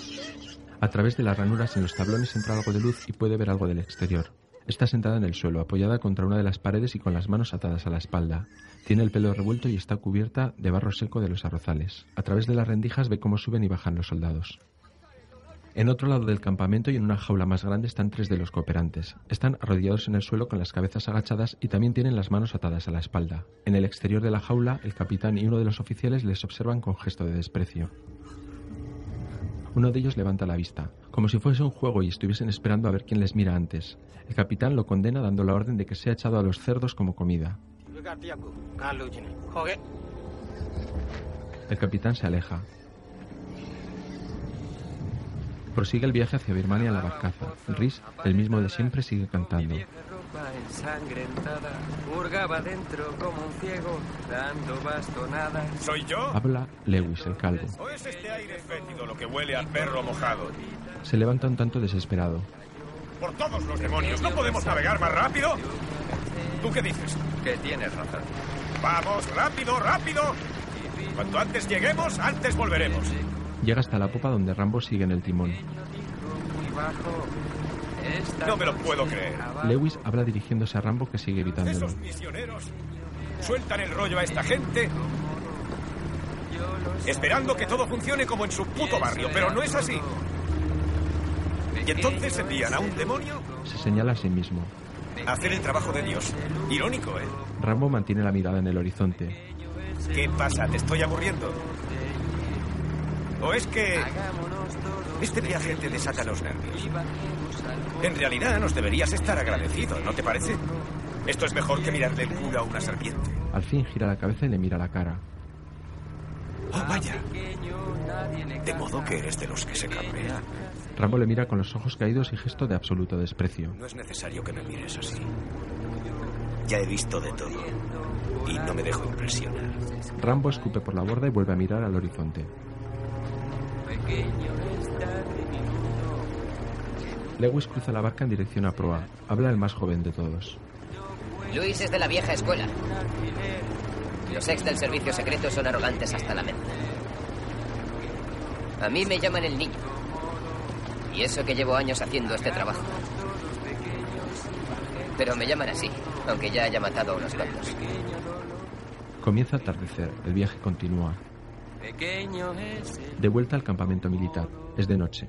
A través de las ranuras en los tablones entra algo de luz y puede ver algo del exterior. Está sentada en el suelo, apoyada contra una de las paredes y con las manos atadas a la espalda. Tiene el pelo revuelto y está cubierta de barro seco de los arrozales. A través de las rendijas ve cómo suben y bajan los soldados. En otro lado del campamento y en una jaula más grande están tres de los cooperantes. Están arrodillados en el suelo con las cabezas agachadas y también tienen las manos atadas a la espalda. En el exterior de la jaula, el capitán y uno de los oficiales les observan con gesto de desprecio. Uno de ellos levanta la vista, como si fuese un juego y estuviesen esperando a ver quién les mira antes. El capitán lo condena dando la orden de que sea echado a los cerdos como comida. El capitán se aleja. Prosigue el viaje hacia Birmania en la barcaza. Rhys, el mismo de siempre, sigue cantando. ¿Soy yo? Habla Lewis, el calvo. ¿O es este aire fétido lo que huele al perro mojado? Se levanta un tanto desesperado. ¡Por todos los demonios! ¿No podemos navegar más rápido? ¿Tú qué dices? Que tienes razón. ¡Vamos, rápido, rápido! Cuanto antes lleguemos, antes volveremos. Llega hasta la popa donde Rambo sigue en el timón. No me lo puedo creer. Lewis habla dirigiéndose a Rambo, que sigue evitándolo. Esos misioneros sueltan el rollo a esta gente esperando que todo funcione como en su puto barrio, pero no es así. Y entonces envían a un demonio. Se señala a sí mismo. A hacer el trabajo de Dios. Irónico, ¿eh? Rambo mantiene la mirada en el horizonte. ¿Qué pasa? ¿Te estoy aburriendo? ¿O es que este viaje te desata los nervios? En realidad nos deberías estar agradecidos, ¿no te parece? Esto es mejor que mirarle el culo a una serpiente. Al fin gira la cabeza y le mira la cara. ¡Oh, vaya! De modo que eres de los que se cabrea. Rambo le mira con los ojos caídos y gesto de absoluto desprecio. No es necesario que me mires así. Ya he visto de todo y no me dejo impresionar. Rambo escupe por la borda y vuelve a mirar al horizonte. Lewis cruza la barca en dirección a proa. Habla el más joven de todos. Luis es de la vieja escuela. Los ex del servicio secreto son arrogantes hasta la mente. A mí me llaman el niño. Y eso que llevo años haciendo este trabajo. Pero me llaman así, aunque ya haya matado a unos cuantos. Comienza a atardecer. El viaje continúa. De vuelta al campamento militar. Es de noche.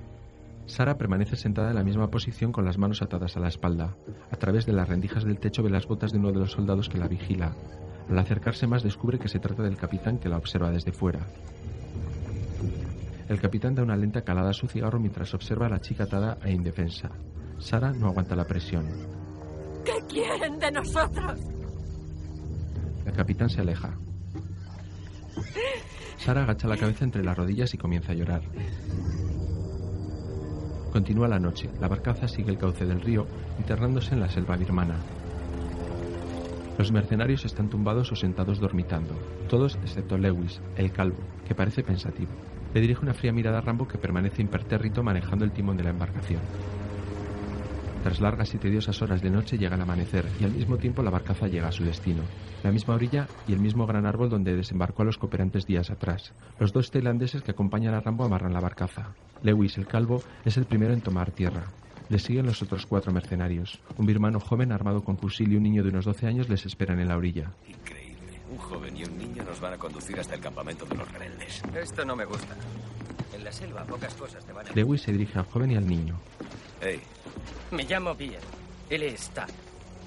Sarah permanece sentada en la misma posición con las manos atadas a la espalda. A través de las rendijas del techo ve las botas de uno de los soldados que la vigila. Al acercarse más descubre que se trata del capitán, que la observa desde fuera. El capitán da una lenta calada a su cigarro mientras observa a la chica atada e indefensa. Sarah no aguanta la presión. ¿Qué quieren de nosotros? El capitán se aleja. Sarah agacha la cabeza entre las rodillas y comienza a llorar. Continúa la noche. La barcaza sigue el cauce del río, internándose en la selva birmana. Los mercenarios están tumbados o sentados dormitando. Todos excepto Lewis, el calvo, que parece pensativo. Le dirige una fría mirada a Rambo, que permanece impertérrito manejando el timón de la embarcación. Tras largas y tediosas horas de noche llega el amanecer y al mismo tiempo la barcaza llega a su destino. La misma orilla y el mismo gran árbol donde desembarcó a los cooperantes días atrás. Los dos tailandeses que acompañan a Rambo amarran la barcaza. Lewis, el calvo, es el primero en tomar tierra. Le siguen los otros cuatro mercenarios. Un birmano joven armado con fusil y un niño de unos doce años les esperan en la orilla. Increíble. Un joven y un niño nos van a conducir hasta el campamento de los rebeldes. Esto no me gusta. En la selva pocas cosas te van a... Lewis se dirige al joven y al niño. Hey. Me llamo Pierre. Él es Star.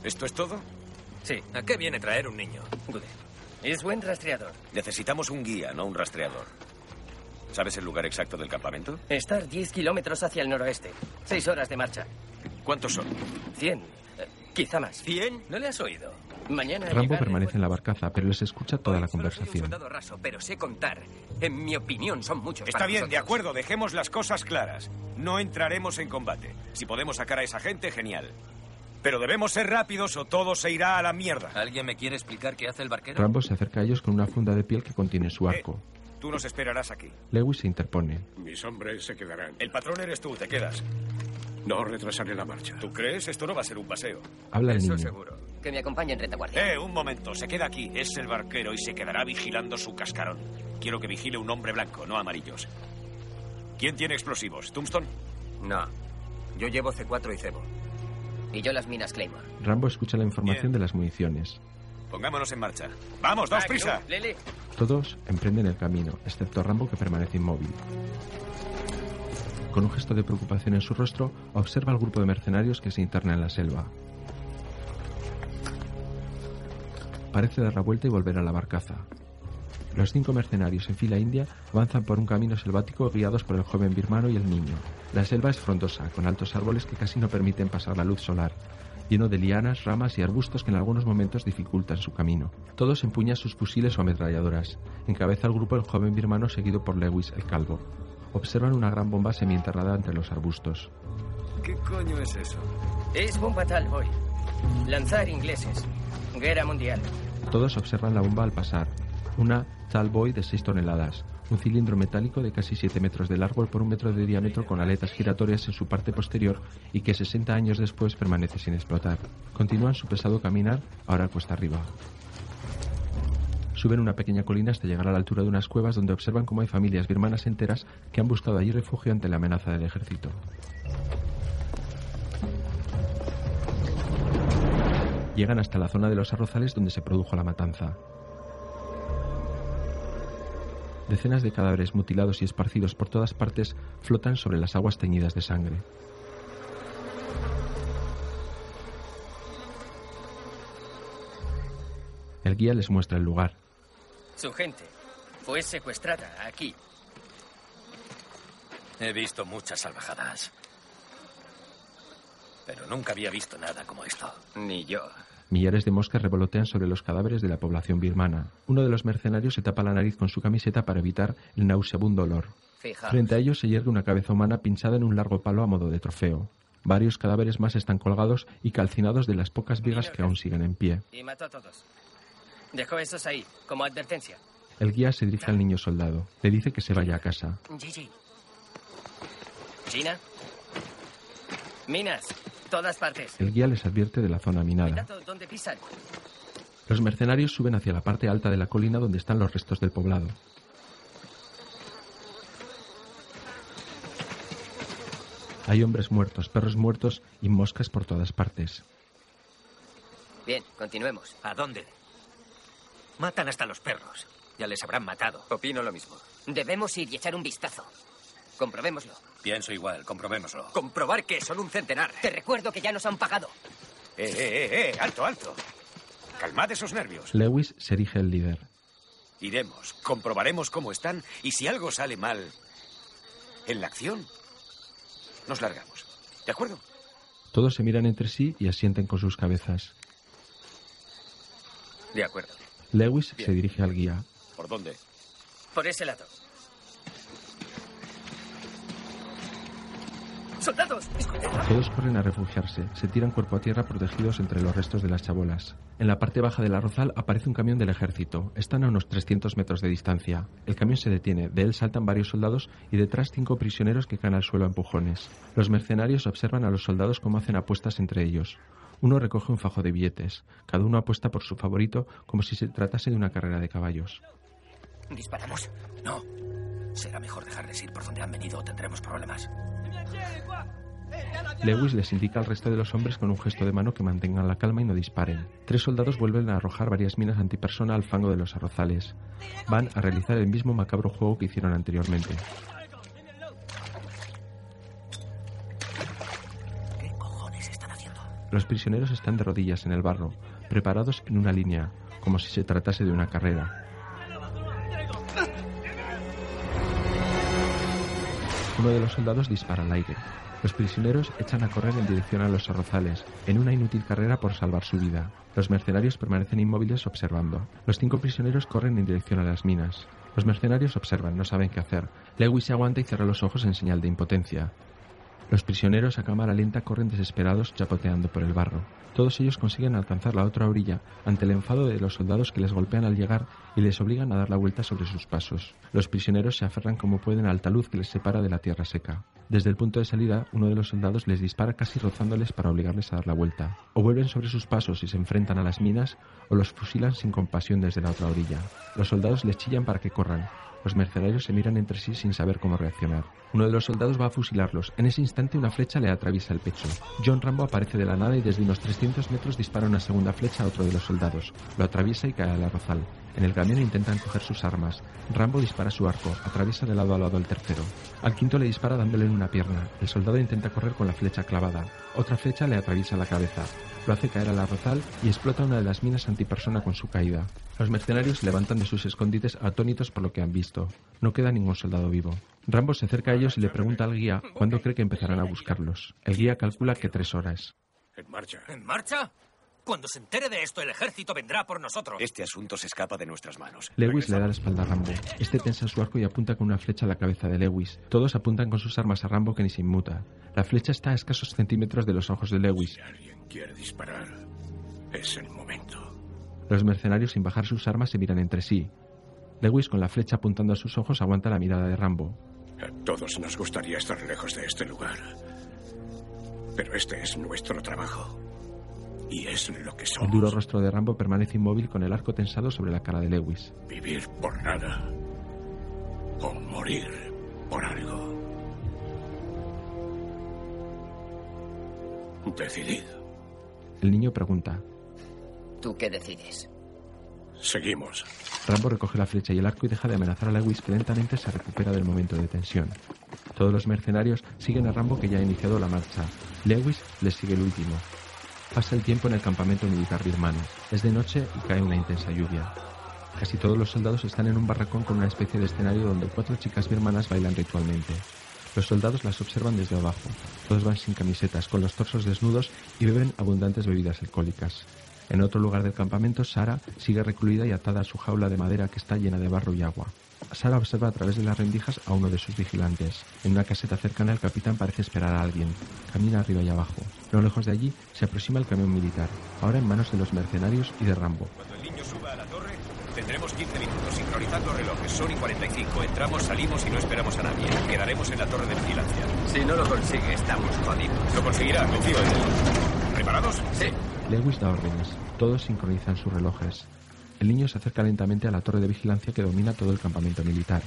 ¿Esto es todo? Sí. ¿A qué viene traer un niño? Gude. Es buen rastreador. Necesitamos un guía, no un rastreador. ¿Sabes el lugar exacto del campamento? Star diez kilómetros hacia el noroeste. Seis horas de marcha. ¿Cuántos son? Cien. Quizá más. ¿Cien? ¿No le has oído? Mañana Rambo permanece en la barcaza, pero les escucha toda la conversación. Soldado raso, pero sé contar. En mi opinión, son muchos. Está bien, de acuerdo, dejemos las cosas claras. No entraremos en combate. Si podemos sacar a esa gente, genial. Pero debemos ser rápidos o todo se irá a la mierda. ¿Alguien me quiere explicar qué hace el barquero? Rambo se acerca a ellos con una funda de piel que contiene su arco. Eh, tú nos esperarás aquí. Lewis se interpone. Mis hombres se quedarán. El patrón eres tú, te quedas. No retrasaré la marcha. ¿Tú crees? Esto no va a ser un paseo. Habla el niño. Eso seguro. Que me acompañe en retaguardia. Eh, un momento. Se queda aquí. Es el barquero y se quedará vigilando su cascarón. Quiero que vigile un hombre blanco, no amarillos. ¿Quién tiene explosivos? ¿Tombstone? No. Yo llevo ce cuatro y cebo. Y yo las minas Claymore. Rambo escucha la información Bien. de las municiones. Pongámonos en marcha. ¡Vamos, daos prisa! Lele. Todos emprenden el camino, excepto Rambo, que permanece inmóvil. Con un gesto de preocupación en su rostro, observa al grupo de mercenarios que se interna en la selva. Parece dar la vuelta y volver a la barcaza. Los cinco mercenarios en fila india avanzan por un camino selvático guiados por el joven birmano y el niño. La selva es frondosa, con altos árboles que casi no permiten pasar la luz solar, lleno de lianas, ramas y arbustos que en algunos momentos dificultan su camino. Todos empuñan sus fusiles o ametralladoras. Encabeza el grupo el joven birmano seguido por Lewis, el calvo. Observan una gran bomba semienterrada entre los arbustos. ¿Qué coño es eso? Es bomba Talboy. Lanzar ingleses. Guerra mundial. Todos observan la bomba al pasar. Una Talboy de seis toneladas, un cilindro metálico de casi siete metros de largo por un metro de diámetro con aletas giratorias en su parte posterior y que sesenta años después permanece sin explotar. Continúan su pesado caminar, ahora cuesta arriba. Suben una pequeña colina hasta llegar a la altura de unas cuevas donde observan cómo hay familias birmanas enteras que han buscado allí refugio ante la amenaza del ejército. Llegan hasta la zona de los arrozales donde se produjo la matanza. Decenas de cadáveres mutilados y esparcidos por todas partes flotan sobre las aguas teñidas de sangre. El guía les muestra el lugar. Su gente fue secuestrada aquí. He visto muchas salvajadas, pero nunca había visto nada como esto. Ni yo. Millares de moscas revolotean sobre los cadáveres de la población birmana. Uno de los mercenarios se tapa la nariz con su camiseta para evitar el nauseabundo olor. Fijaos. Frente a ellos se yergue una cabeza humana pinchada en un largo palo a modo de trofeo. Varios cadáveres más están colgados y calcinados de las pocas vigas que aún siguen en pie. Y mató a todos. Dejó esos ahí, como advertencia. El guía se dirige al niño soldado. Le dice que se vaya a casa. Gigi. China. Minas. Todas partes. El guía les advierte de la zona minada. ¿Dónde pisan? Los mercenarios suben hacia la parte alta de la colina donde están los restos del poblado. Hay hombres muertos, perros muertos y moscas por todas partes. Bien, continuemos. ¿A dónde? Matan hasta los perros. Ya les habrán matado. Opino lo mismo. Debemos ir y echar un vistazo. Comprobémoslo. Pienso igual, comprobémoslo. Comprobar que son un centenar. Te recuerdo que ya nos han pagado. Eh, eh, eh, alto, alto. Calmad esos nervios. Lewis se erige el líder. Iremos, comprobaremos cómo están y si algo sale mal en la acción, nos largamos. ¿De acuerdo? Todos se miran entre sí y asienten con sus cabezas. De acuerdo. Lewis Bien. se dirige al guía. ¿Por dónde? Por ese lado. ¡Soldados! Todos corren a refugiarse. Se tiran cuerpo a tierra protegidos entre los restos de las chabolas. En la parte baja del arrozal aparece un camión del ejército. Están a unos trescientos metros de distancia. El camión se detiene. De él saltan varios soldados y detrás cinco prisioneros que caen al suelo a empujones. Los mercenarios observan a los soldados cómo hacen apuestas entre ellos. Uno recoge un fajo de billetes. Cada uno apuesta por su favorito como si se tratase de una carrera de caballos. ¿Disparamos? No. Será mejor dejarles ir por donde han venido o tendremos problemas. Lewis les indica al resto de los hombres con un gesto de mano que mantengan la calma y no disparen. Tres soldados vuelven a arrojar varias minas antipersona al fango de los arrozales. Van a realizar el mismo macabro juego que hicieron anteriormente. ¿Qué cojones están haciendo? Los prisioneros están de rodillas en el barro, preparados en una línea, como si se tratase de una carrera. Uno de los soldados dispara al aire. Los prisioneros echan a correr en dirección a los arrozales, en una inútil carrera por salvar su vida. Los mercenarios permanecen inmóviles observando. Los cinco prisioneros corren en dirección a las minas. Los mercenarios observan, no saben qué hacer. Lewis se aguanta y cierra los ojos en señal de impotencia. Los prisioneros a cámara lenta corren desesperados, chapoteando por el barro. Todos ellos consiguen alcanzar la otra orilla ante el enfado de los soldados que les golpean al llegar y les obligan a dar la vuelta sobre sus pasos. Los prisioneros se aferran como pueden al talud que les separa de la tierra seca. Desde el punto de salida, uno de los soldados les dispara casi rozándoles para obligarles a dar la vuelta. O vuelven sobre sus pasos y se enfrentan a las minas, o los fusilan sin compasión desde la otra orilla. Los soldados les chillan para que corran. Los mercenarios se miran entre sí sin saber cómo reaccionar. Uno de los soldados va a fusilarlos. En ese instante una flecha le atraviesa el pecho. John Rambo aparece de la nada y desde unos trescientos metros dispara una segunda flecha a otro de los soldados. Lo atraviesa y cae al arrozal. En el camión intentan coger sus armas. Rambo dispara su arco. Atraviesa de lado a lado al tercero. Al quinto le dispara dándole en una pierna. El soldado intenta correr con la flecha clavada. Otra flecha le atraviesa la cabeza. Lo hace caer al arrozal y explota una de las minas antipersona con su caída. Los mercenarios se levantan de sus escondites atónitos por lo que han visto. No queda ningún soldado vivo. Rambo se acerca a ellos y le pregunta al guía cuándo cree que empezarán a buscarlos. El guía calcula que tres horas. En marcha. ¿En marcha? Cuando se entere de esto, el ejército vendrá por nosotros. Este asunto se escapa de nuestras manos. Lewis le da la espalda a Rambo. Este tensa su arco y apunta con una flecha a la cabeza de Lewis. Todos apuntan con sus armas a Rambo, que ni se inmuta. La flecha está a escasos centímetros de los ojos de Lewis. Si alguien quiere disparar, es el momento. Los mercenarios, sin bajar sus armas, se miran entre sí. Lewis, con la flecha apuntando a sus ojos, aguanta la mirada de Rambo. A todos nos gustaría estar lejos de este lugar. Pero este es nuestro trabajo. Y es lo que somos. El duro rostro de Rambo permanece inmóvil con el arco tensado sobre la cara de Lewis. Vivir por nada o morir por algo. Decidido. El niño pregunta: ¿tú qué decides? Seguimos. Rambo recoge la flecha y el arco y deja de amenazar a Lewis, que lentamente se recupera del momento de tensión. Todos los mercenarios siguen a Rambo, que ya ha iniciado la marcha. Lewis les sigue el último. Pasa el tiempo en el campamento militar birmano. Es de noche y cae una intensa lluvia. Casi todos los soldados están en un barracón con una especie de escenario donde cuatro chicas birmanas bailan ritualmente. Los soldados las observan desde abajo. Todos van sin camisetas, con los torsos desnudos y beben abundantes bebidas alcohólicas. En otro lugar del campamento, Sarah sigue recluida y atada a su jaula de madera que está llena de barro y agua. Sarah observa a través de las rendijas a uno de sus vigilantes. En una caseta cercana, el capitán parece esperar a alguien. Camina arriba y abajo. No lejos de allí, se aproxima el camión militar, ahora en manos de los mercenarios y de Rambo. Cuando el niño suba a la torre, tendremos quince minutos sincronizando relojes. Son y cuarenta y cinco. Entramos, salimos y no esperamos a nadie. Quedaremos en la torre de vigilancia. Si no lo consigue, estamos jodidos. Lo conseguirá, confío en él. ¿Preparados? Sí. Lewis da órdenes. Todos sincronizan sus relojes. El niño se acerca lentamente a la torre de vigilancia que domina todo el campamento militar.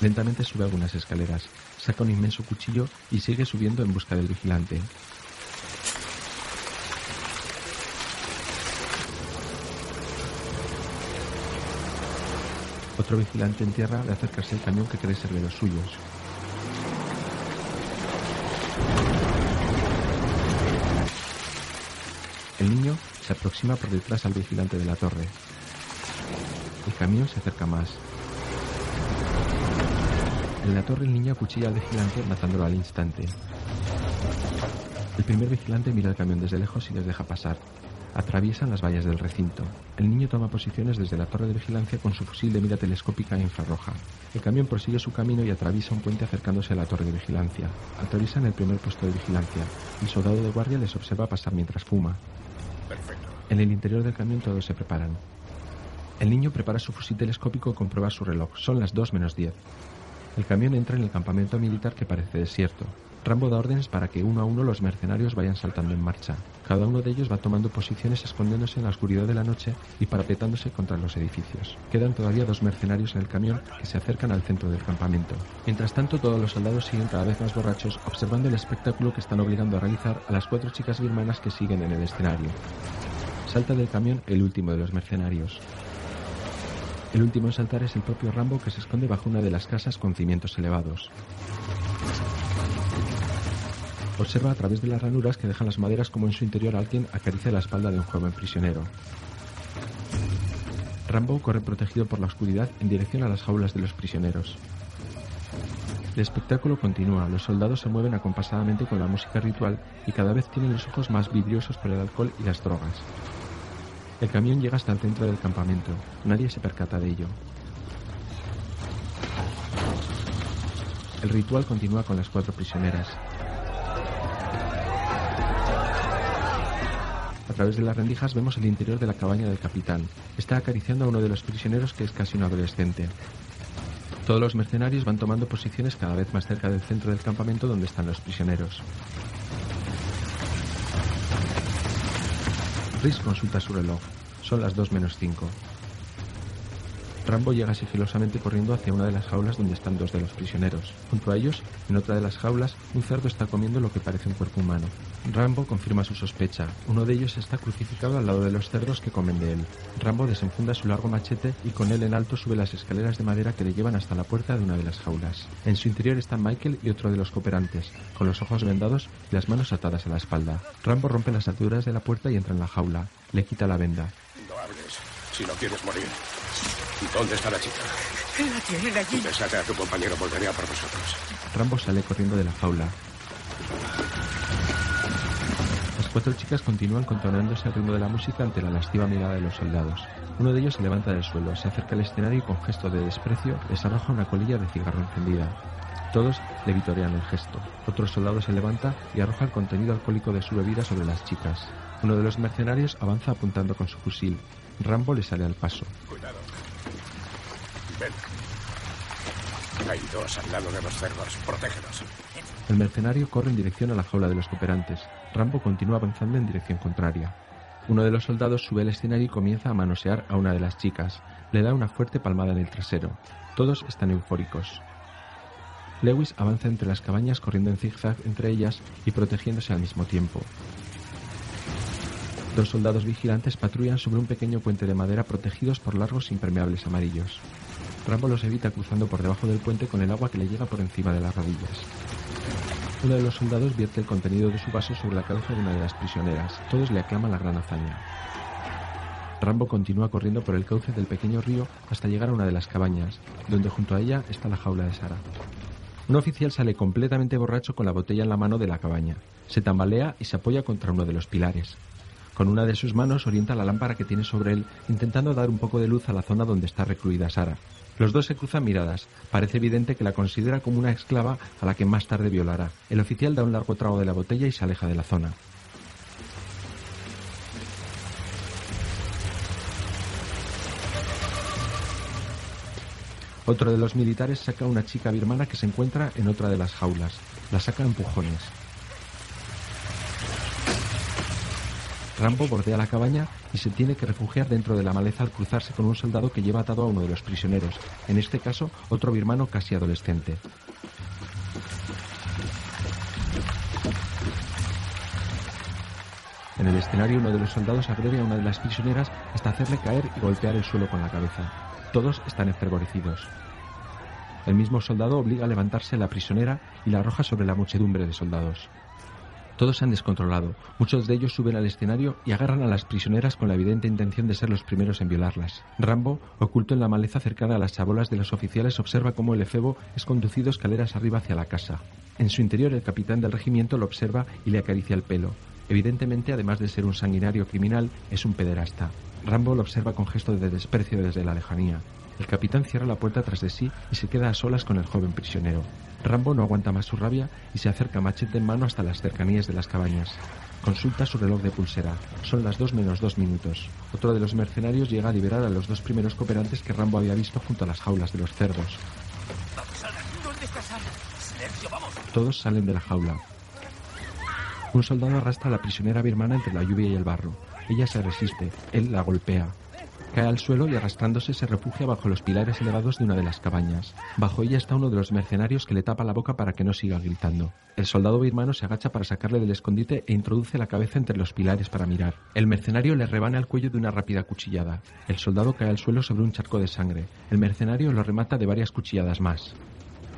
Lentamente sube algunas escaleras, saca un inmenso cuchillo y sigue subiendo en busca del vigilante. Otro vigilante en tierra de acercarse al camión que cree ser de los suyos. El niño se aproxima por detrás al vigilante de la torre. El camión se acerca más. En la torre el niño acuchilla al vigilante, matándolo al instante. El primer vigilante mira el camión desde lejos y les deja pasar. Atraviesan las vallas del recinto. El niño toma posiciones desde la torre de vigilancia con su fusil de mira telescópica e infrarroja. El camión prosigue su camino y atraviesa un puente acercándose a la torre de vigilancia. Atraviesan el primer puesto de vigilancia. El soldado de guardia les observa pasar mientras fuma. Perfecto. En el interior del camión todos se preparan. El niño prepara su fusil telescópico y comprueba su reloj. Son las dos menos diez. El camión entra en el campamento militar que parece desierto. Rambo da órdenes para que uno a uno los mercenarios vayan saltando en marcha. Cada uno de ellos va tomando posiciones escondiéndose en la oscuridad de la noche y parapetándose contra los edificios. Quedan todavía dos mercenarios en el camión que se acercan al centro del campamento. Mientras tanto, todos los soldados siguen cada vez más borrachos, observando el espectáculo que están obligando a realizar a las cuatro chicas birmanas que siguen en el escenario. Salta del camión el último de los mercenarios. El último en saltar es el propio Rambo, que se esconde bajo una de las casas con cimientos elevados. Observa a través de las ranuras que dejan las maderas como en su interior alguien acaricia la espalda de un joven prisionero. Rambo corre protegido por la oscuridad en dirección a las jaulas de los prisioneros. El espectáculo continúa, los soldados se mueven acompasadamente con la música ritual y cada vez tienen los ojos más vidriosos por el alcohol y las drogas. El camión llega hasta el centro del campamento, nadie se percata de ello. El ritual continúa con las cuatro prisioneras. A través de las rendijas vemos el interior de la cabaña del capitán. Está acariciando a uno de los prisioneros que es casi un adolescente. Todos los mercenarios van tomando posiciones cada vez más cerca del centro del campamento donde están los prisioneros. Rhys consulta su reloj. Son las dos menos cinco. Rambo llega sigilosamente corriendo hacia una de las jaulas donde están dos de los prisioneros. Junto a ellos, en otra de las jaulas, un cerdo está comiendo lo que parece un cuerpo humano. Rambo confirma su sospecha. Uno de ellos está crucificado al lado de los cerdos que comen de él. Rambo desenfunda su largo machete y con él en alto sube las escaleras de madera que le llevan hasta la puerta de una de las jaulas. En su interior están Michael y otro de los cooperantes, con los ojos vendados y las manos atadas a la espalda. Rambo rompe las ataduras de la puerta y entra en la jaula. Le quita la venda. No hables, si no quieres morir. ¿Dónde está la chica? La tienen allí. Pensate a tu compañero, volveré a por vosotros. Rambo sale corriendo de la jaula. Las cuatro chicas continúan contornándose al ritmo de la música ante la lasciva mirada de los soldados. Uno de ellos se levanta del suelo, se acerca al escenario y con gesto de desprecio les arroja una colilla de cigarro encendida. Todos le vitorean el gesto. Otro soldado se levanta y arroja el contenido alcohólico de su bebida sobre las chicas. Uno de los mercenarios avanza apuntando con su fusil. Rambo le sale al paso. Cuidado. Ven. Hay dos al lado de los cerdos. Protégelos. El mercenario corre en dirección a la jaula de los cooperantes. Rambo continúa avanzando en dirección contraria. Uno de los soldados sube al escenario y comienza a manosear a una de las chicas. Le da una fuerte palmada en el trasero. Todos están eufóricos. Lewis avanza entre las cabañas corriendo en zigzag entre ellas y protegiéndose al mismo tiempo. Dos soldados vigilantes patrullan sobre un pequeño puente de madera protegidos por largos impermeables amarillos. Rambo los evita cruzando por debajo del puente con el agua que le llega por encima de las rodillas. Uno de los soldados vierte el contenido de su vaso sobre la cabeza de una de las prisioneras. Todos le aclaman la gran hazaña. Rambo continúa corriendo por el cauce del pequeño río hasta llegar a una de las cabañas, donde junto a ella está la jaula de Sarah. Un oficial sale completamente borracho con la botella en la mano de la cabaña. Se tambalea y se apoya contra uno de los pilares. Con una de sus manos orienta la lámpara que tiene sobre él, intentando dar un poco de luz a la zona donde está recluida Sarah. Los dos se cruzan miradas. Parece evidente que la considera como una esclava a la que más tarde violará. El oficial da un largo trago de la botella y se aleja de la zona. Otro de los militares saca a una chica birmana que se encuentra en otra de las jaulas. La saca a empujones. Rambo bordea la cabaña y se tiene que refugiar dentro de la maleza al cruzarse con un soldado que lleva atado a uno de los prisioneros, en este caso otro birmano casi adolescente. En el escenario uno de los soldados agrede a una de las prisioneras hasta hacerle caer y golpear el suelo con la cabeza. Todos están enfervorecidos. El mismo soldado obliga a levantarse a la prisionera y la arroja sobre la muchedumbre de soldados. Todos se han descontrolado. Muchos de ellos suben al escenario y agarran a las prisioneras con la evidente intención de ser los primeros en violarlas. Rambo, oculto en la maleza cercana a las chabolas de los oficiales, observa cómo el efebo es conducido escaleras arriba hacia la casa. En su interior, el capitán del regimiento lo observa y le acaricia el pelo. Evidentemente, además de ser un sanguinario criminal, es un pederasta. Rambo lo observa con gesto de desprecio desde la lejanía. El capitán cierra la puerta tras de sí y se queda a solas con el joven prisionero. Rambo no aguanta más su rabia y se acerca machete en mano hasta las cercanías de las cabañas. Consulta su reloj de pulsera. Son las dos menos dos minutos. Otro de los mercenarios llega a liberar a los dos primeros cooperantes que Rambo había visto junto a las jaulas de los cerdos. Vamos, Sara. ¿Dónde está Sara? Silencio, vamos. Todos salen de la jaula. Un soldado arrastra a la prisionera birmana entre la lluvia y el barro. Ella se resiste. Él la golpea. Cae al suelo y arrastrándose se refugia bajo los pilares elevados de una de las cabañas. Bajo ella está uno de los mercenarios que le tapa la boca para que no siga gritando. El soldado birmano se agacha para sacarle del escondite e introduce la cabeza entre los pilares para mirar. El mercenario le rebana el cuello de una rápida cuchillada. El soldado cae al suelo sobre un charco de sangre. El mercenario lo remata de varias cuchilladas más.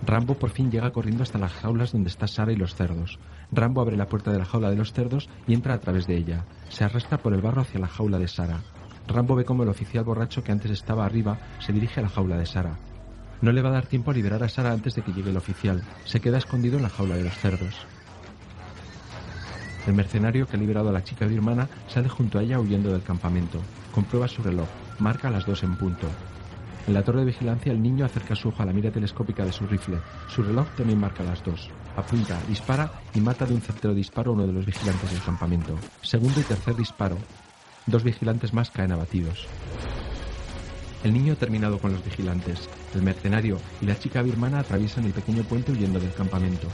Rambo por fin llega corriendo hasta las jaulas donde está Sarah y los cerdos. Rambo abre la puerta de la jaula de los cerdos y entra a través de ella. Se arrastra por el barro hacia la jaula de Sarah. Rambo ve cómo el oficial borracho que antes estaba arriba se dirige a la jaula de Sarah. No le va a dar tiempo a liberar a Sarah antes de que llegue el oficial. Se queda escondido en la jaula de los cerdos. El mercenario que ha liberado a la chica birmana sale junto a ella huyendo del campamento. Comprueba su reloj. Marca las dos en punto. En la torre de vigilancia el niño acerca su ojo a la mira telescópica de su rifle. Su reloj también marca las dos. Apunta, dispara y mata de un certero disparo a uno de los vigilantes del campamento. Segundo y tercer disparo. Dos vigilantes más caen abatidos. El niño ha terminado con los vigilantes. El mercenario y la chica birmana atraviesan el pequeño puente huyendo del campamento.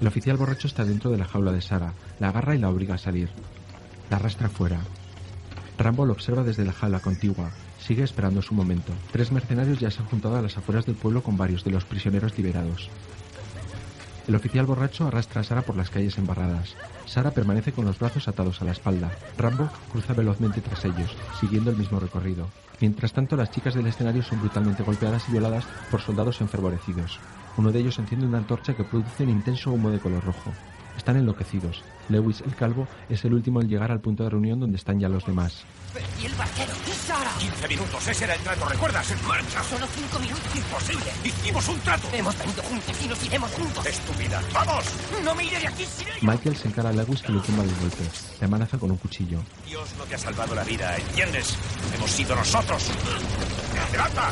El oficial borracho está dentro de la jaula de Sarah. La agarra y la obliga a salir. La arrastra fuera. Rambo lo observa desde la jaula contigua. Sigue esperando su momento. Tres mercenarios ya se han juntado a las afueras del pueblo con varios de los prisioneros liberados. El oficial borracho arrastra a Sarah por las calles embarradas. Sarah permanece con los brazos atados a la espalda. Rambo cruza velozmente tras ellos, siguiendo el mismo recorrido. Mientras tanto, las chicas del escenario son brutalmente golpeadas y violadas por soldados enfervorecidos. Uno de ellos enciende una antorcha que produce un intenso humo de color rojo. Están enloquecidos. Lewis, el calvo, es el último en llegar al punto de reunión donde están ya los demás. ¿Y el barquero? ¿Y Sarah? quince minutos, ese era el trato, ¿recuerdas? En marcha. Solo cinco minutos. Imposible. Hicimos un trato. Hemos venido juntos y nos iremos juntos. Estúpida. ¡Vamos! No me iré de aquí sin ellos. Michael se encara a Lewis que le tumba de golpe. Le amenaza con un cuchillo. Dios no te ha salvado la vida, ¿entiendes? Hemos sido nosotros. ¡Levanta!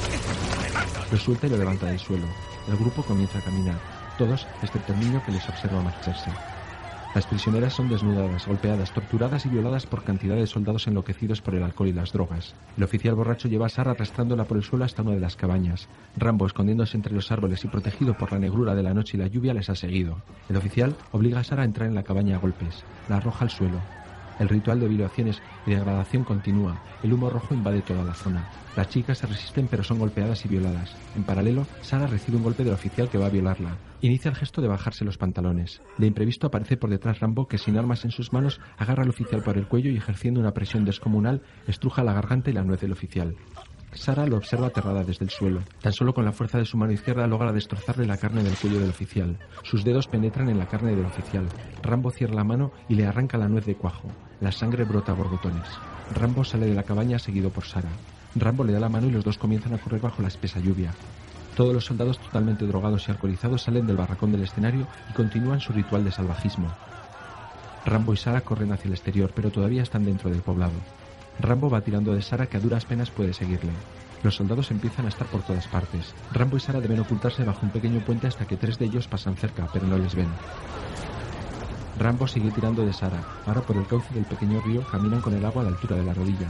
¡Levanta! Lo suelta y lo levanta del suelo. El grupo comienza a caminar. Todos, excepto el niño que les observa marcharse. Las prisioneras son desnudadas, golpeadas, torturadas y violadas por cantidad de soldados enloquecidos por el alcohol y las drogas. El oficial borracho lleva a Sarah arrastrándola por el suelo hasta una de las cabañas. Rambo, escondiéndose entre los árboles y protegido por la negrura de la noche y la lluvia, les ha seguido. El oficial obliga a Sarah a entrar en la cabaña a golpes. La arroja al suelo. El ritual de violaciones y degradación continúa. El humo rojo invade toda la zona. Las chicas se resisten pero son golpeadas y violadas. En paralelo, Sarah recibe un golpe del oficial que va a violarla. Inicia el gesto de bajarse los pantalones. De imprevisto aparece por detrás Rambo, que sin armas en sus manos agarra al oficial por el cuello y ejerciendo una presión descomunal estruja la garganta y la nuez del oficial. Sarah lo observa aterrada desde el suelo. Tan solo con la fuerza de su mano izquierda logra destrozarle la carne del cuello del oficial. Sus dedos penetran en la carne del oficial. Rambo cierra la mano y le arranca la nuez de cuajo. La sangre brota a borbotones. Rambo sale de la cabaña seguido por Sarah. Rambo le da la mano y los dos comienzan a correr bajo la espesa lluvia. Todos los soldados totalmente drogados y alcoholizados salen del barracón del escenario y continúan su ritual de salvajismo. Rambo y Sarah corren hacia el exterior, pero todavía están dentro del poblado. Rambo va tirando de Sarah, que a duras penas puede seguirle. Los soldados empiezan a estar por todas partes. Rambo y Sarah deben ocultarse bajo un pequeño puente hasta que tres de ellos pasan cerca, pero no les ven. Rambo sigue tirando de Sarah. Ahora por el cauce del pequeño río caminan con el agua a la altura de la rodilla.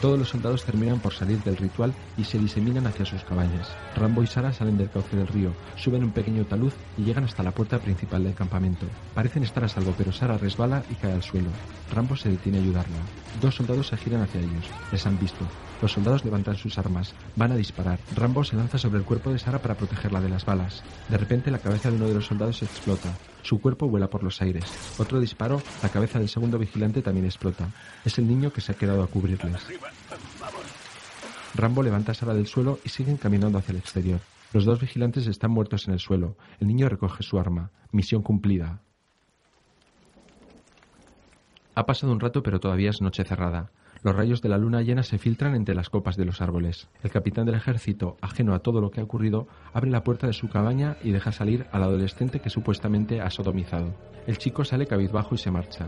Todos los soldados terminan por salir del ritual y se diseminan hacia sus cabañas. Rambo y Sarah salen del cauce del río, suben un pequeño talud y llegan hasta la puerta principal del campamento. Parecen estar a salvo, pero Sarah resbala y cae al suelo. Rambo se detiene a ayudarla. Dos soldados se giran hacia ellos. Les han visto. Los soldados levantan sus armas. Van a disparar. Rambo se lanza sobre el cuerpo de Sarah para protegerla de las balas. De repente la cabeza de uno de los soldados explota. Su cuerpo vuela por los aires. Otro disparo, la cabeza del segundo vigilante también explota. Es el niño que se ha quedado a cubrirles. Rambo levanta a Sarah del suelo y siguen caminando hacia el exterior. Los dos vigilantes están muertos en el suelo. El niño recoge su arma. Misión cumplida. Ha pasado un rato, pero todavía es noche cerrada. Los rayos de la luna llena se filtran entre las copas de los árboles. El capitán del ejército, ajeno a todo lo que ha ocurrido, abre la puerta de su cabaña y deja salir al adolescente que supuestamente ha sodomizado. El chico sale cabizbajo y se marcha.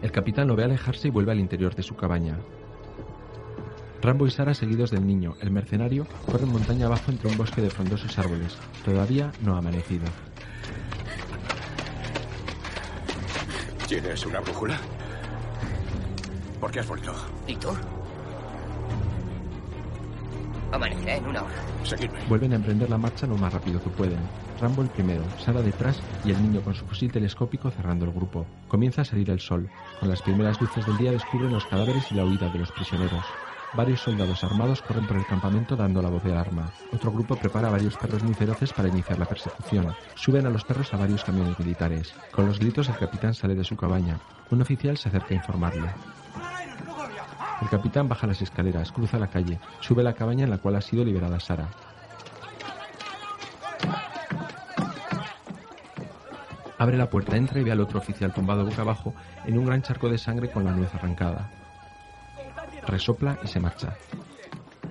El capitán lo ve alejarse y vuelve al interior de su cabaña. Rambo y Sarah, seguidos del niño, el mercenario, corren montaña abajo entre un bosque de frondosos árboles. Todavía no ha amanecido. ¿Tienes una brújula? ¿Por qué has vuelto? ¿Y tú? Amanecerá en una hora. Seguidme. Vuelven a emprender la marcha lo más rápido que pueden. Rambo el primero, Sarah detrás y el niño con su fusil telescópico cerrando el grupo. Comienza a salir el sol. Con las primeras luces del día descubren los cadáveres y la huida de los prisioneros. Varios soldados armados corren por el campamento dando la voz de alarma. Otro grupo prepara a varios perros muy feroces para iniciar la persecución. Suben a los perros a varios camiones militares. Con los gritos el capitán sale de su cabaña. Un oficial se acerca a informarle. El capitán baja las escaleras, cruza la calle, sube a la cabaña en la cual ha sido liberada Sarah. Abre la puerta, entra y ve al otro oficial tumbado boca abajo en un gran charco de sangre con la nuez arrancada. resopla y se marcha.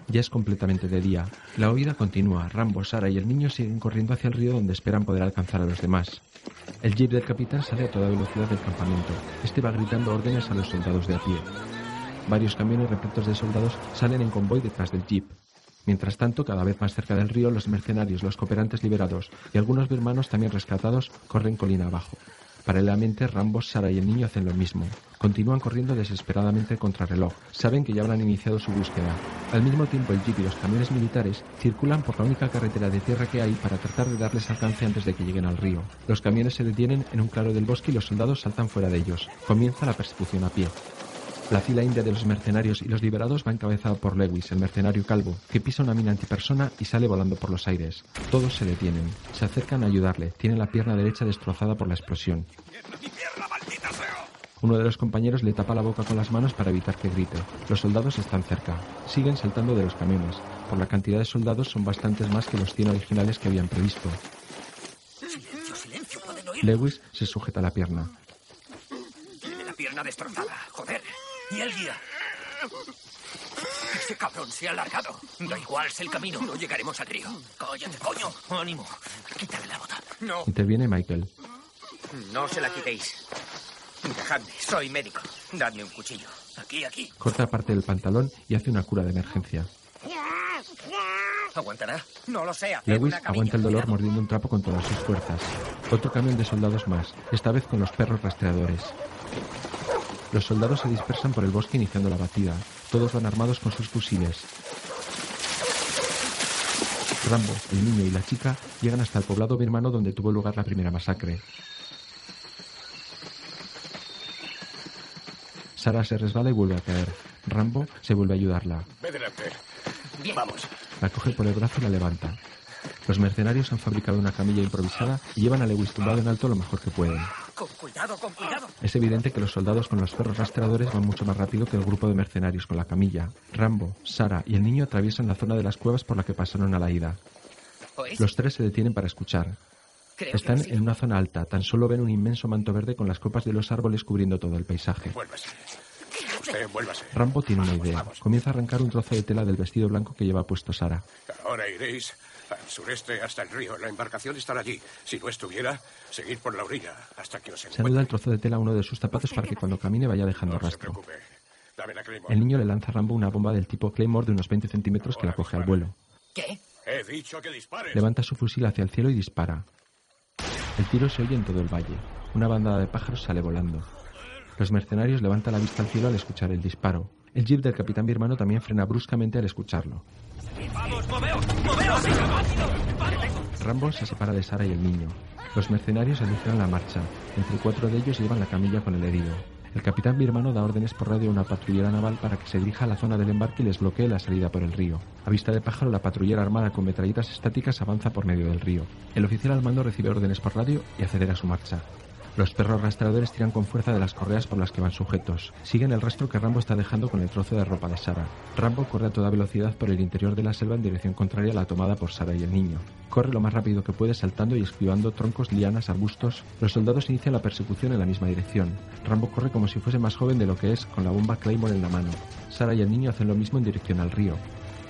Ya es completamente de día. La huida continúa. Rambo, Sara y el niño siguen corriendo hacia el río donde esperan poder alcanzar a los demás. El jeep del capitán sale a toda velocidad del campamento. Este va gritando órdenes a los soldados de a pie. Varios camiones repletos de soldados salen en convoy detrás del jeep. Mientras tanto, cada vez más cerca del río, los mercenarios, los cooperantes liberados y algunos birmanos también rescatados corren colina abajo. Paralelamente, Rambo, Sara y el niño hacen lo mismo. Continúan corriendo desesperadamente contra reloj. Saben que ya habrán iniciado su búsqueda. Al mismo tiempo, el jeep y los camiones militares circulan por la única carretera de tierra que hay para tratar de darles alcance antes de que lleguen al río. Los camiones se detienen en un claro del bosque y los soldados saltan fuera de ellos. Comienza la persecución a pie. La fila india de los mercenarios y los liberados va encabezada por Lewis, el mercenario calvo, que pisa una mina antipersona y sale volando por los aires. Todos se detienen. Se acercan a ayudarle. Tiene la pierna derecha destrozada por la explosión. Uno de los compañeros le tapa la boca con las manos para evitar que grite. Los soldados están cerca. Siguen saltando de los camiones. Por la cantidad de soldados son bastantes más que los cien originales que habían previsto. Silencio, silencio, pueden oír. Lewis se sujeta la pierna. Tiene la pierna destrozada. Joder. Y el guía. Ese cabrón se ha alargado. Da igual, es el camino. No llegaremos al río. Cállate, coño. Ánimo. Quítale la bota. No. Interviene Michael. No se la quitéis. Dejadme. Soy médico. Dadme un cuchillo. Aquí, aquí. Corta parte del pantalón y hace una cura de emergencia. ¿Aguantará? No lo sé. Lewis aguanta el dolor mordiendo un trapo con todas sus fuerzas. Otro camión de soldados más. Esta vez con los perros rastreadores. Los soldados se dispersan por el bosque iniciando la batida. Todos van armados con sus fusiles. Rambo, el niño y la chica llegan hasta el poblado birmano donde tuvo lugar la primera masacre. Sara se resbala y vuelve a caer. Rambo se vuelve a ayudarla. Ve delante. Bien, vamos. La coge por el brazo y la levanta. Los mercenarios han fabricado una camilla improvisada y llevan a Lewis tumbado en alto lo mejor que pueden. Con cuidado, con cuidado. Es evidente que los soldados con los perros rastreadores van mucho más rápido que el grupo de mercenarios con la camilla. Rambo, Sara y el niño atraviesan la zona de las cuevas por la que pasaron a la ida. Los tres se detienen para escuchar. Están en una zona alta, tan solo ven un inmenso manto verde con las copas de los árboles cubriendo todo el paisaje. Usted, Rambo tiene una idea. Comieza a arrancar un trozo de tela del vestido blanco que lleva puesto Sara. Ahora iréis al sureste hasta el río. La embarcación estará allí. Si no estuviera, seguid por la orilla hasta que os encuentre. Se anuda el trozo de tela a uno de sus zapatos para que cuando camine vaya dejando rastro. El niño le lanza a Rambo una bomba del tipo Claymore de unos veinte centímetros que la coge al vuelo. ¿Qué? He dicho que dispares. Levanta su fusil hacia el cielo y dispara. El tiro se oye en todo el valle. Una bandada de pájaros sale volando. Los mercenarios levantan la vista al cielo al escuchar el disparo. El jeep del capitán birmano también frena bruscamente al escucharlo. ¡Vamos, moveos! ¡Moveos! Rambo se separa de Sara y el niño. Los mercenarios anuncian la marcha. Entre cuatro de ellos llevan la camilla con el herido. El capitán birmano da órdenes por radio a una patrullera naval para que se dirija a la zona del embarque y les bloquee la salida por el río. A vista de pájaro, la patrullera armada con metralletas estáticas avanza por medio del río. El oficial al mando recibe órdenes por radio y acelera su marcha. Los perros rastreadores tiran con fuerza de las correas por las que van sujetos. Siguen el rastro que Rambo está dejando con el trozo de ropa de Sara. Rambo corre a toda velocidad por el interior de la selva en dirección contraria a la tomada por Sara y el niño. Corre lo más rápido que puede saltando y esquivando troncos, lianas, arbustos. Los soldados inician la persecución en la misma dirección. Rambo corre como si fuese más joven de lo que es, con la bomba Claymore en la mano. Sara y el niño hacen lo mismo en dirección al río.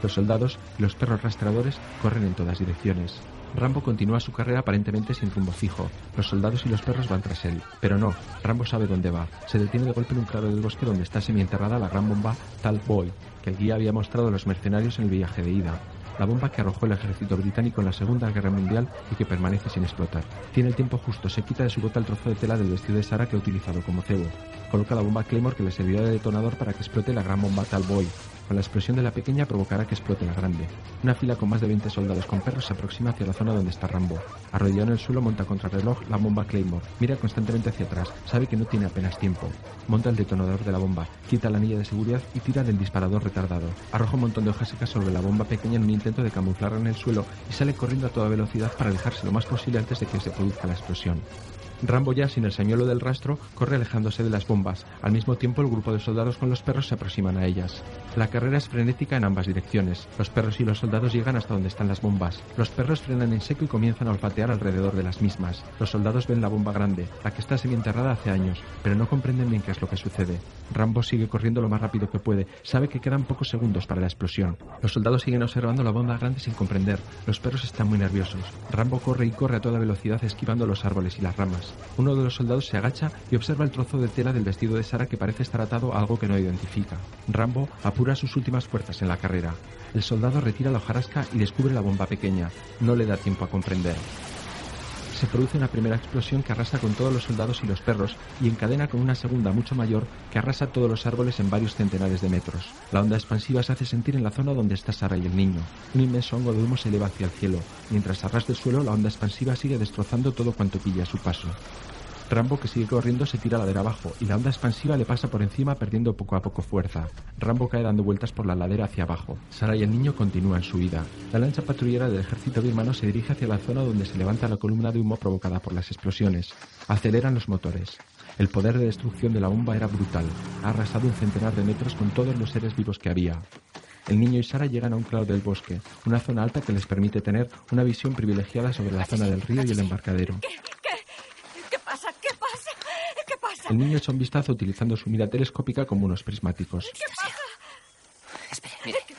Los soldados y los perros rastreadores corren en todas direcciones. Rambo continúa su carrera aparentemente sin rumbo fijo. Los soldados y los perros van tras él. Pero no, Rambo sabe dónde va. Se detiene de golpe en un claro del bosque donde está semienterrada la gran bomba Talboy, que el guía había mostrado a los mercenarios en el viaje de ida. La bomba que arrojó el ejército británico en la Segunda Guerra Mundial y que permanece sin explotar. Tiene el tiempo justo, se quita de su bota el trozo de tela del vestido de Sara que ha utilizado como cebo. Coloca la bomba Claymore que le servirá de detonador para que explote la gran bomba Talboy. Con la explosión de la pequeña provocará que explote la grande. Una fila con más de veinte soldados con perros se aproxima hacia la zona donde está Rambo. Arrodillado en el suelo monta contra el reloj la bomba Claymore. Mira constantemente hacia atrás, sabe que no tiene apenas tiempo. Monta el detonador de la bomba, quita la anilla de seguridad y tira del disparador retardado. Arroja un montón de hojas secas sobre la bomba pequeña en un intento de camuflarla en el suelo y sale corriendo a toda velocidad para alejarse lo más posible antes de que se produzca la explosión. Rambo, ya sin el señuelo del rastro, corre alejándose de las bombas. Al mismo tiempo, el grupo de soldados con los perros se aproximan a ellas. La carrera es frenética en ambas direcciones. Los perros y los soldados llegan hasta donde están las bombas. Los perros frenan en seco y comienzan a olfatear alrededor de las mismas. Los soldados ven la bomba grande, la que está semienterrada hace años, pero no comprenden bien qué es lo que sucede. Rambo sigue corriendo lo más rápido que puede. Sabe que quedan pocos segundos para la explosión. Los soldados siguen observando la bomba grande sin comprender. Los perros están muy nerviosos. Rambo corre y corre a toda velocidad, esquivando los árboles y las ramas. Uno de los soldados se agacha y observa el trozo de tela del vestido de Sarah que parece estar atado a algo que no identifica. Rambo apura sus últimas fuerzas en la carrera. El soldado retira la hojarasca y descubre la bomba pequeña. No le da tiempo a comprender. Se produce una primera explosión que arrasa con todos los soldados y los perros y encadena con una segunda mucho mayor que arrasa todos los árboles en varios centenares de metros. La onda expansiva se hace sentir en la zona donde está Sarah y el niño. Un inmenso hongo de humo se eleva hacia el cielo. Mientras a ras del suelo, la onda expansiva sigue destrozando todo cuanto pilla a su paso. Rambo, que sigue corriendo, se tira ladera abajo y la onda expansiva le pasa por encima, perdiendo poco a poco fuerza. Rambo cae dando vueltas por la ladera hacia abajo. Sarah y el niño continúan su huida. La lancha patrullera del ejército birmano se dirige hacia la zona donde se levanta la columna de humo provocada por las explosiones. Aceleran los motores. El poder de destrucción de la bomba era brutal. Ha arrasado un centenar de metros con todos los seres vivos que había. El niño y Sarah llegan a un claro del bosque, una zona alta que les permite tener una visión privilegiada sobre la zona del río y el embarcadero. El niño echa un vistazo utilizando su mira telescópica como unos prismáticos.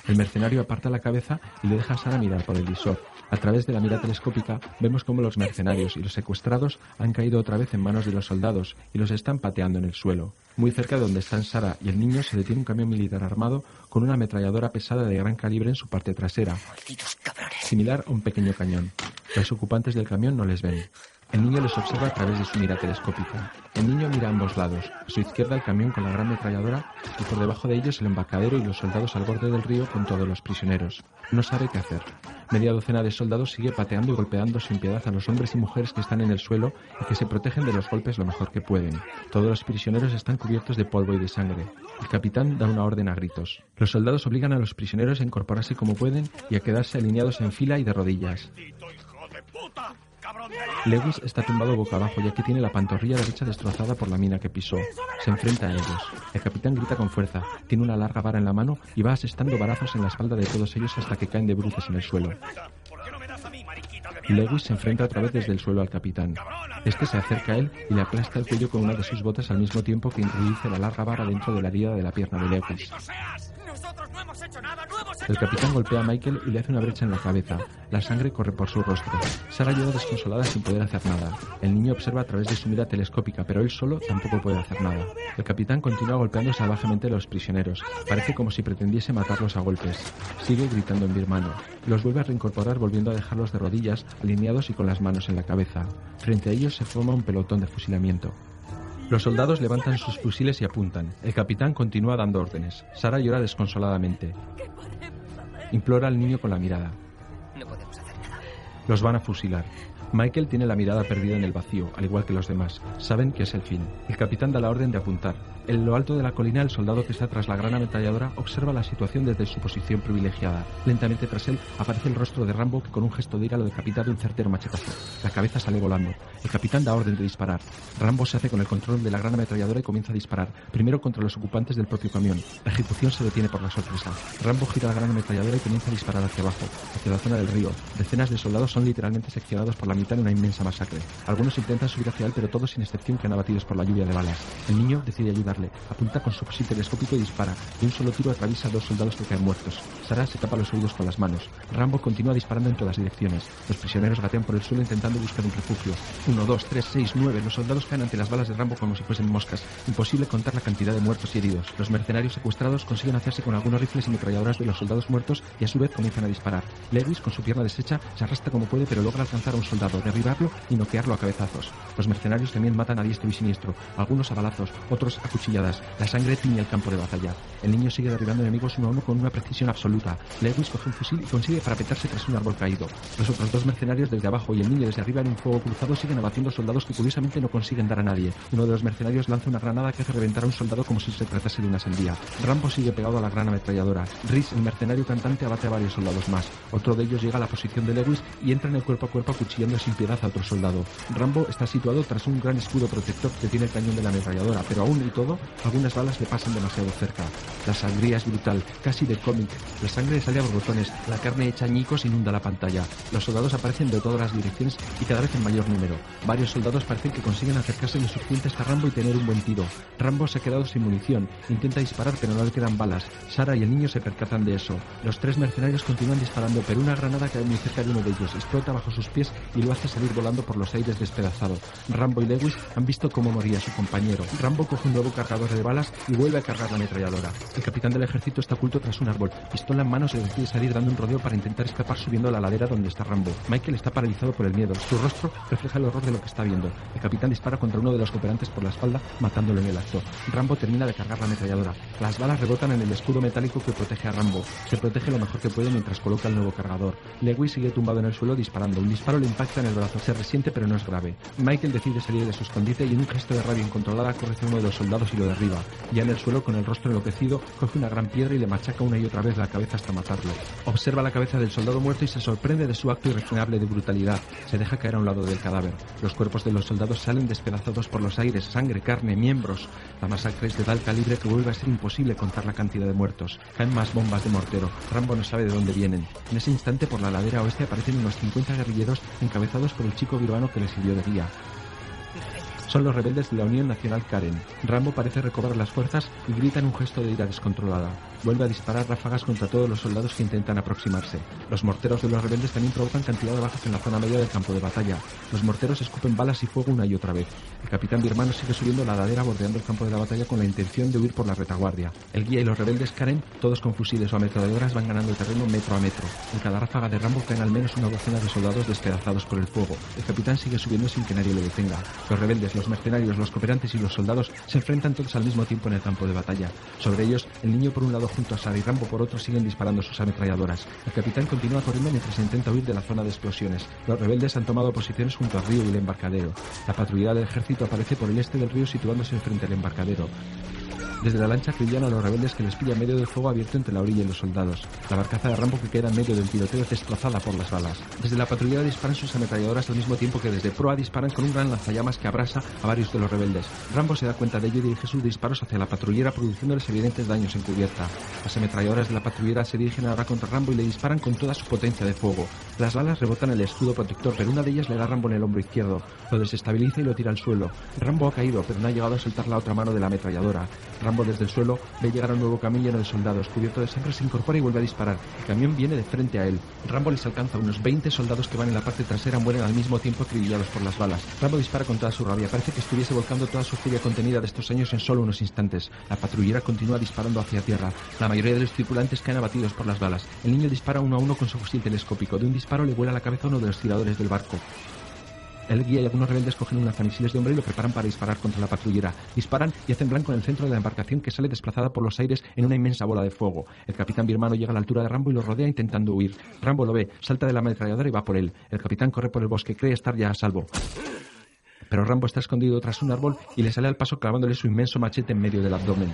El mercenario aparta la cabeza y le deja a Sarah mirar por el visor. A través de la mira telescópica vemos cómo los mercenarios y los secuestrados han caído otra vez en manos de los soldados y los están pateando en el suelo. Muy cerca de donde están Sarah y el niño se detiene un camión militar armado con una ametralladora pesada de gran calibre en su parte trasera, similar a un pequeño cañón. Los ocupantes del camión no les ven. El niño les observa a través de su mira telescópica. El niño mira a ambos lados. A su izquierda el camión con la gran ametralladora y por debajo de ellos el embarcadero y los soldados al borde del río con todos los prisioneros. No sabe qué hacer. Media docena de soldados sigue pateando y golpeando sin piedad a los hombres y mujeres que están en el suelo y que se protegen de los golpes lo mejor que pueden. Todos los prisioneros están cubiertos de polvo y de sangre. El capitán da una orden a gritos. Los soldados obligan a los prisioneros a incorporarse como pueden y a quedarse alineados en fila y de rodillas. Lewis está tumbado boca abajo ya que tiene la pantorrilla derecha destrozada por la mina que pisó. Se enfrenta a ellos. El capitán grita con fuerza, tiene una larga vara en la mano y va asestando varazos en la espalda de todos ellos hasta que caen de bruces en el suelo. Lewis se enfrenta otra vez desde el suelo al capitán. Este se acerca a él y le aplasta el cuello con una de sus botas al mismo tiempo que introduce la larga vara dentro de la herida de la pierna de Lewis. El capitán golpea a Michael y le hace una brecha en la cabeza. La sangre corre por su rostro. Sarah llora desconsolada sin poder hacer nada. El niño observa a través de su mira telescópica, pero él solo tampoco puede hacer nada. El capitán continúa golpeando salvajemente a los prisioneros. Parece como si pretendiese matarlos a golpes. Sigue gritando en birmano. Los vuelve a reincorporar volviendo a dejarlos de rodillas, alineados y con las manos en la cabeza. Frente a ellos se forma un pelotón de fusilamiento. Los soldados levantan sus fusiles y apuntan. El capitán continúa dando órdenes. Sarah llora desconsoladamente. Implora al niño con la mirada. No podemos hacer nada. Los van a fusilar. Michael tiene la mirada perdida en el vacío, al igual que los demás. Saben que es el fin. El capitán da la orden de apuntar. En lo alto de la colina, el soldado que está tras la gran ametralladora observa la situación desde su posición privilegiada. Lentamente tras él aparece el rostro de Rambo, que con un gesto de ira lo decapita de un certero machetazo. La cabeza sale volando. El capitán da orden de disparar. Rambo se hace con el control de la gran ametralladora y comienza a disparar, primero contra los ocupantes del propio camión. La ejecución se detiene por la sorpresa. Rambo gira la gran ametralladora y comienza a disparar hacia abajo, hacia la zona del río. Decenas de soldados son literalmente seccionados por la en una inmensa masacre. Algunos intentan subir hacia él, pero todos sin excepción quedan abatidos por la lluvia de balas. El niño decide ayudarle, apunta con su fusil telescópico y dispara. De un solo tiro atraviesa a dos soldados que caen muertos. Sarah se tapa los oídos con las manos. Rambo continúa disparando en todas direcciones. Los prisioneros gatean por el suelo intentando buscar un refugio. Uno, dos, tres, seis, nueve. Los soldados caen ante las balas de Rambo como si fuesen moscas. Imposible contar la cantidad de muertos y heridos. Los mercenarios secuestrados consiguen hacerse con algunos rifles y metralladoras de los soldados muertos y a su vez comienzan a disparar. Lewis, con su pierna deshecha, se arrastra como puede, pero logra alcanzar a un soldado, derribarlo y noquearlo a cabezazos. Los mercenarios también matan a diestro y siniestro, algunos a balazos, otros a cuchilladas. La sangre tiñe el campo de batalla. El niño sigue derribando enemigos uno a uno con una precisión absoluta. Lewis coge un fusil y consigue parapetarse tras un árbol caído. Los otros dos mercenarios desde abajo y el niño desde arriba en un fuego cruzado siguen abatiendo soldados que curiosamente no consiguen dar a nadie. Uno de los mercenarios lanza una granada que hace reventar a un soldado como si se tratase de una sandía. Rambo sigue pegado a la gran ametralladora. Rhys, el mercenario cantante, abate a varios soldados más. Otro de ellos llega a la posición de Lewis y entra en el cuerpo a cuerpo cuchillando sin piedad a otro soldado. Rambo está situado tras un gran escudo protector que tiene el cañón de la ametralladora, pero aún y todo, algunas balas le pasan demasiado cerca. La sangría es brutal, casi de cómic. La sangre sale a borbotones, la carne hecha añicos inunda la pantalla. Los soldados aparecen de todas las direcciones y cada vez en mayor número. Varios soldados parecen que consiguen acercarse en sus puentes a Rambo y tener un buen tiro. Rambo se ha quedado sin munición, intenta disparar pero no le quedan balas. Sarah y el niño se percatan de eso. Los tres mercenarios continúan disparando, pero una granada cae muy cerca de uno de ellos, explota bajo sus pies y lo hace salir volando por los aires despedazado. Rambo y Lewis han visto cómo moría su compañero. Rambo coge un nuevo cargador de balas y vuelve a cargar la ametralladora. El capitán del ejército está oculto tras un árbol. Pistola en mano se decide salir dando un rodeo para intentar escapar subiendo a la ladera donde está Rambo. Michael está paralizado por el miedo. Su rostro refleja el horror de lo que está viendo. El capitán dispara contra uno de los cooperantes por la espalda, matándolo en el acto. Rambo termina de cargar la ametralladora. Las balas rebotan en el escudo metálico que protege a Rambo. Se protege lo mejor que puede mientras coloca el nuevo cargador. Lewis sigue tumbado en el suelo disparando. Un disparo le impacta en el brazo. Se resiente pero no es grave. Michael decide salir de su escondite y en un gesto de rabia incontrolada corre hacia uno de los soldados y lo derriba. Ya en el suelo, con el rostro enloquecido, coge una gran piedra y le machaca una y otra vez la cabeza hasta matarlo. Observa la cabeza del soldado muerto y se sorprende de su acto irrefrenable de brutalidad. Se deja caer a un lado del cadáver. Los cuerpos de los soldados salen despedazados por los aires, sangre, carne, miembros. La masacre es de tal calibre que vuelve a ser imposible contar la cantidad de muertos. Caen más bombas de mortero. Rambo no sabe de dónde vienen. En ese instante, por la ladera oeste aparecen unos cincuenta guerrilleros encabezados por el chico birmano que les sirvió de guía. Son los rebeldes de la Unión Nacional Karen. Rambo parece recobrar las fuerzas y grita en un gesto de ira descontrolada. Vuelve a disparar ráfagas contra todos los soldados que intentan aproximarse. Los morteros de los rebeldes también provocan cantidad de bajas en la zona media del campo de batalla. Los morteros escupen balas y fuego una y otra vez. El capitán birmano sigue subiendo la ladera bordeando el campo de la batalla con la intención de huir por la retaguardia. El guía y los rebeldes Karen, todos con fusiles o ametralladoras, van ganando el terreno metro a metro. En cada ráfaga de Rambo caen al menos una docena de soldados despedazados por el fuego. El capitán sigue subiendo sin que nadie lo detenga. Los rebeldes, los mercenarios, los cooperantes y los soldados se enfrentan todos al mismo tiempo en el campo de batalla. Sobre ellos, el niño por un lado junto a Sarah y Rambo por otro siguen disparando sus ametralladoras. El capitán continúa corriendo mientras intenta huir de la zona de explosiones. Los rebeldes han tomado posiciones junto al río y el embarcadero. La patrulla del ejército aparece por el este del río situándose frente al embarcadero. Desde la lancha criollan a los rebeldes que les pilla en medio del fuego abierto entre la orilla y los soldados. La barcaza de Rambo que queda en medio del tiroteo es destrozada por las balas. Desde la patrulla disparan sus ametralladoras al mismo tiempo que desde proa disparan con un gran lanzallamas que abrasa a varios de los rebeldes. Rambo se da cuenta de ello y dirige sus disparos hacia la patrullera produciéndoles evidentes daños en cubierta. Las ametralladoras de la patrullera se dirigen ahora contra Rambo y le disparan con toda su potencia de fuego. Las balas rebotan el escudo protector, pero una de ellas le da a Rambo en el hombro izquierdo. Lo desestabiliza y lo tira al suelo. Rambo ha caído, pero no ha llegado a soltar la otra mano de la ametralladora. Rambo desde el suelo ve llegar a un nuevo camión lleno de soldados. Cubierto de sangre se incorpora y vuelve a disparar. El camión viene de frente a él. Rambo les alcanza. Unos veinte soldados que van en la parte trasera mueren al mismo tiempo acribillados por las balas. Rambo dispara con toda su rabia. Parece que estuviese volcando toda su furia contenida de estos años en solo unos instantes. La patrullera continúa disparando hacia tierra. La mayoría de los tripulantes caen abatidos por las balas. El niño dispara uno a uno con su fusil telescópico. De un disparo le vuela la cabeza a uno de los tiradores del barco. El guía y algunos rebeldes cogen un lanzamisiles de hombre y lo preparan para disparar contra la patrullera. Disparan y hacen blanco en el centro de la embarcación que sale desplazada por los aires en una inmensa bola de fuego. El capitán birmano llega a la altura de Rambo y lo rodea intentando huir. Rambo lo ve, salta de la ametralladora y va por él. El capitán corre por el bosque, cree estar ya a salvo. Pero Rambo está escondido tras un árbol y le sale al paso clavándole su inmenso machete en medio del abdomen.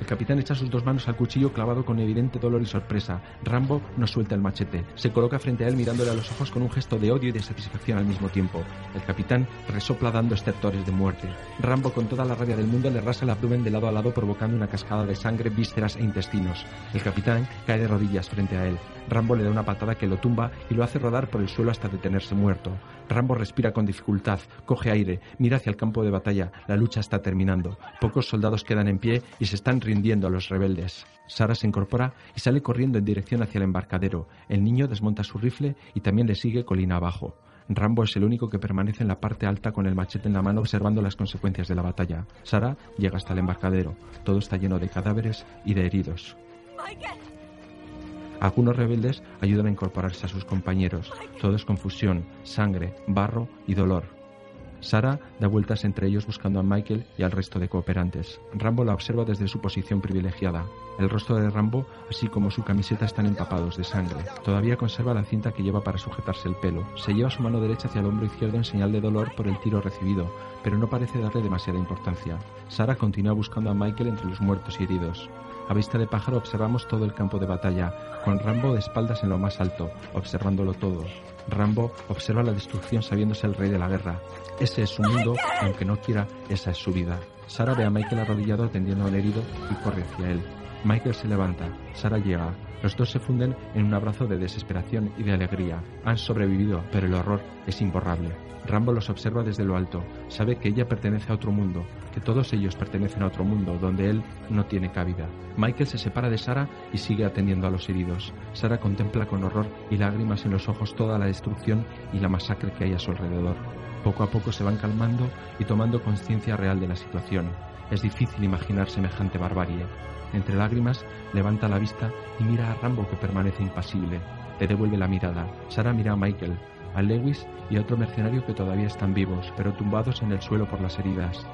El capitán echa sus dos manos al cuchillo clavado con evidente dolor y sorpresa. Rambo no suelta el machete. Se coloca frente a él mirándole a los ojos con un gesto de odio y de satisfacción al mismo tiempo. El capitán resopla dando estertores de muerte. Rambo con toda la rabia del mundo le rasa el abdomen de lado a lado provocando una cascada de sangre, vísceras e intestinos. El capitán cae de rodillas frente a él. Rambo le da una patada que lo tumba y lo hace rodar por el suelo hasta detenerse muerto. Rambo respira con dificultad, coge aire, mira hacia el campo de batalla. La lucha está terminando. Pocos soldados quedan en pie y se están rindiendo a los rebeldes. Sarah se incorpora y sale corriendo en dirección hacia el embarcadero. El niño desmonta su rifle y también le sigue colina abajo. Rambo es el único que permanece en la parte alta con el machete en la mano observando las consecuencias de la batalla. Sarah llega hasta el embarcadero. Todo está lleno de cadáveres y de heridos. Algunos rebeldes ayudan a incorporarse a sus compañeros. Todo es confusión, sangre, barro y dolor. Sarah da vueltas entre ellos buscando a Michael y al resto de cooperantes. Rambo la observa desde su posición privilegiada. El rostro de Rambo, así como su camiseta, están empapados de sangre. Todavía conserva la cinta que lleva para sujetarse el pelo. Se lleva su mano derecha hacia el hombro izquierdo en señal de dolor por el tiro recibido, pero no parece darle demasiada importancia. Sarah continúa buscando a Michael entre los muertos y heridos. A vista de pájaro observamos todo el campo de batalla, con Rambo de espaldas en lo más alto, observándolo todo. Rambo observa la destrucción sabiéndose el rey de la guerra. Ese es su mundo, aunque no quiera, esa es su vida. Sarah ve a Michael arrodillado atendiendo al herido y corre hacia él. Michael se levanta, Sarah llega. Los dos se funden en un abrazo de desesperación y de alegría. Han sobrevivido, pero el horror es imborrable. Rambo los observa desde lo alto. Sabe que ella pertenece a otro mundo, que todos ellos pertenecen a otro mundo, donde él no tiene cabida. Michael se separa de Sarah y sigue atendiendo a los heridos. Sarah contempla con horror y lágrimas en los ojos toda la destrucción y la masacre que hay a su alrededor. Poco a poco se van calmando y tomando conciencia real de la situación. Es difícil imaginar semejante barbarie. Entre lágrimas, levanta la vista y mira a Rambo, que permanece impasible. Le devuelve la mirada. Sarah mira a Michael, a Lewis y a otro mercenario que todavía están vivos, pero tumbados en el suelo por las heridas.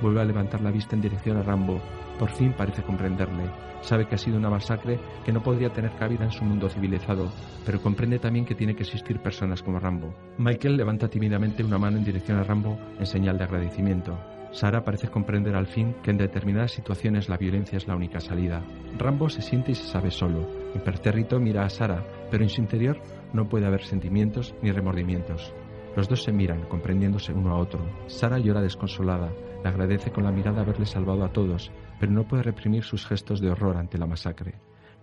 Vuelve a levantar la vista en dirección a Rambo. Por fin parece comprenderle. Sabe que ha sido una masacre que no podría tener cabida en su mundo civilizado, pero comprende también que tiene que existir personas como Rambo. Michael levanta tímidamente una mano en dirección a Rambo en señal de agradecimiento. Sarah parece comprender al fin que en determinadas situaciones la violencia es la única salida. Rambo se siente y se sabe solo. Impertérrito mira a Sarah, pero en su interior no puede haber sentimientos ni remordimientos. Los dos se miran, comprendiéndose uno a otro. Sarah llora desconsolada. Le agradece con la mirada haberle salvado a todos, pero no puede reprimir sus gestos de horror ante la masacre.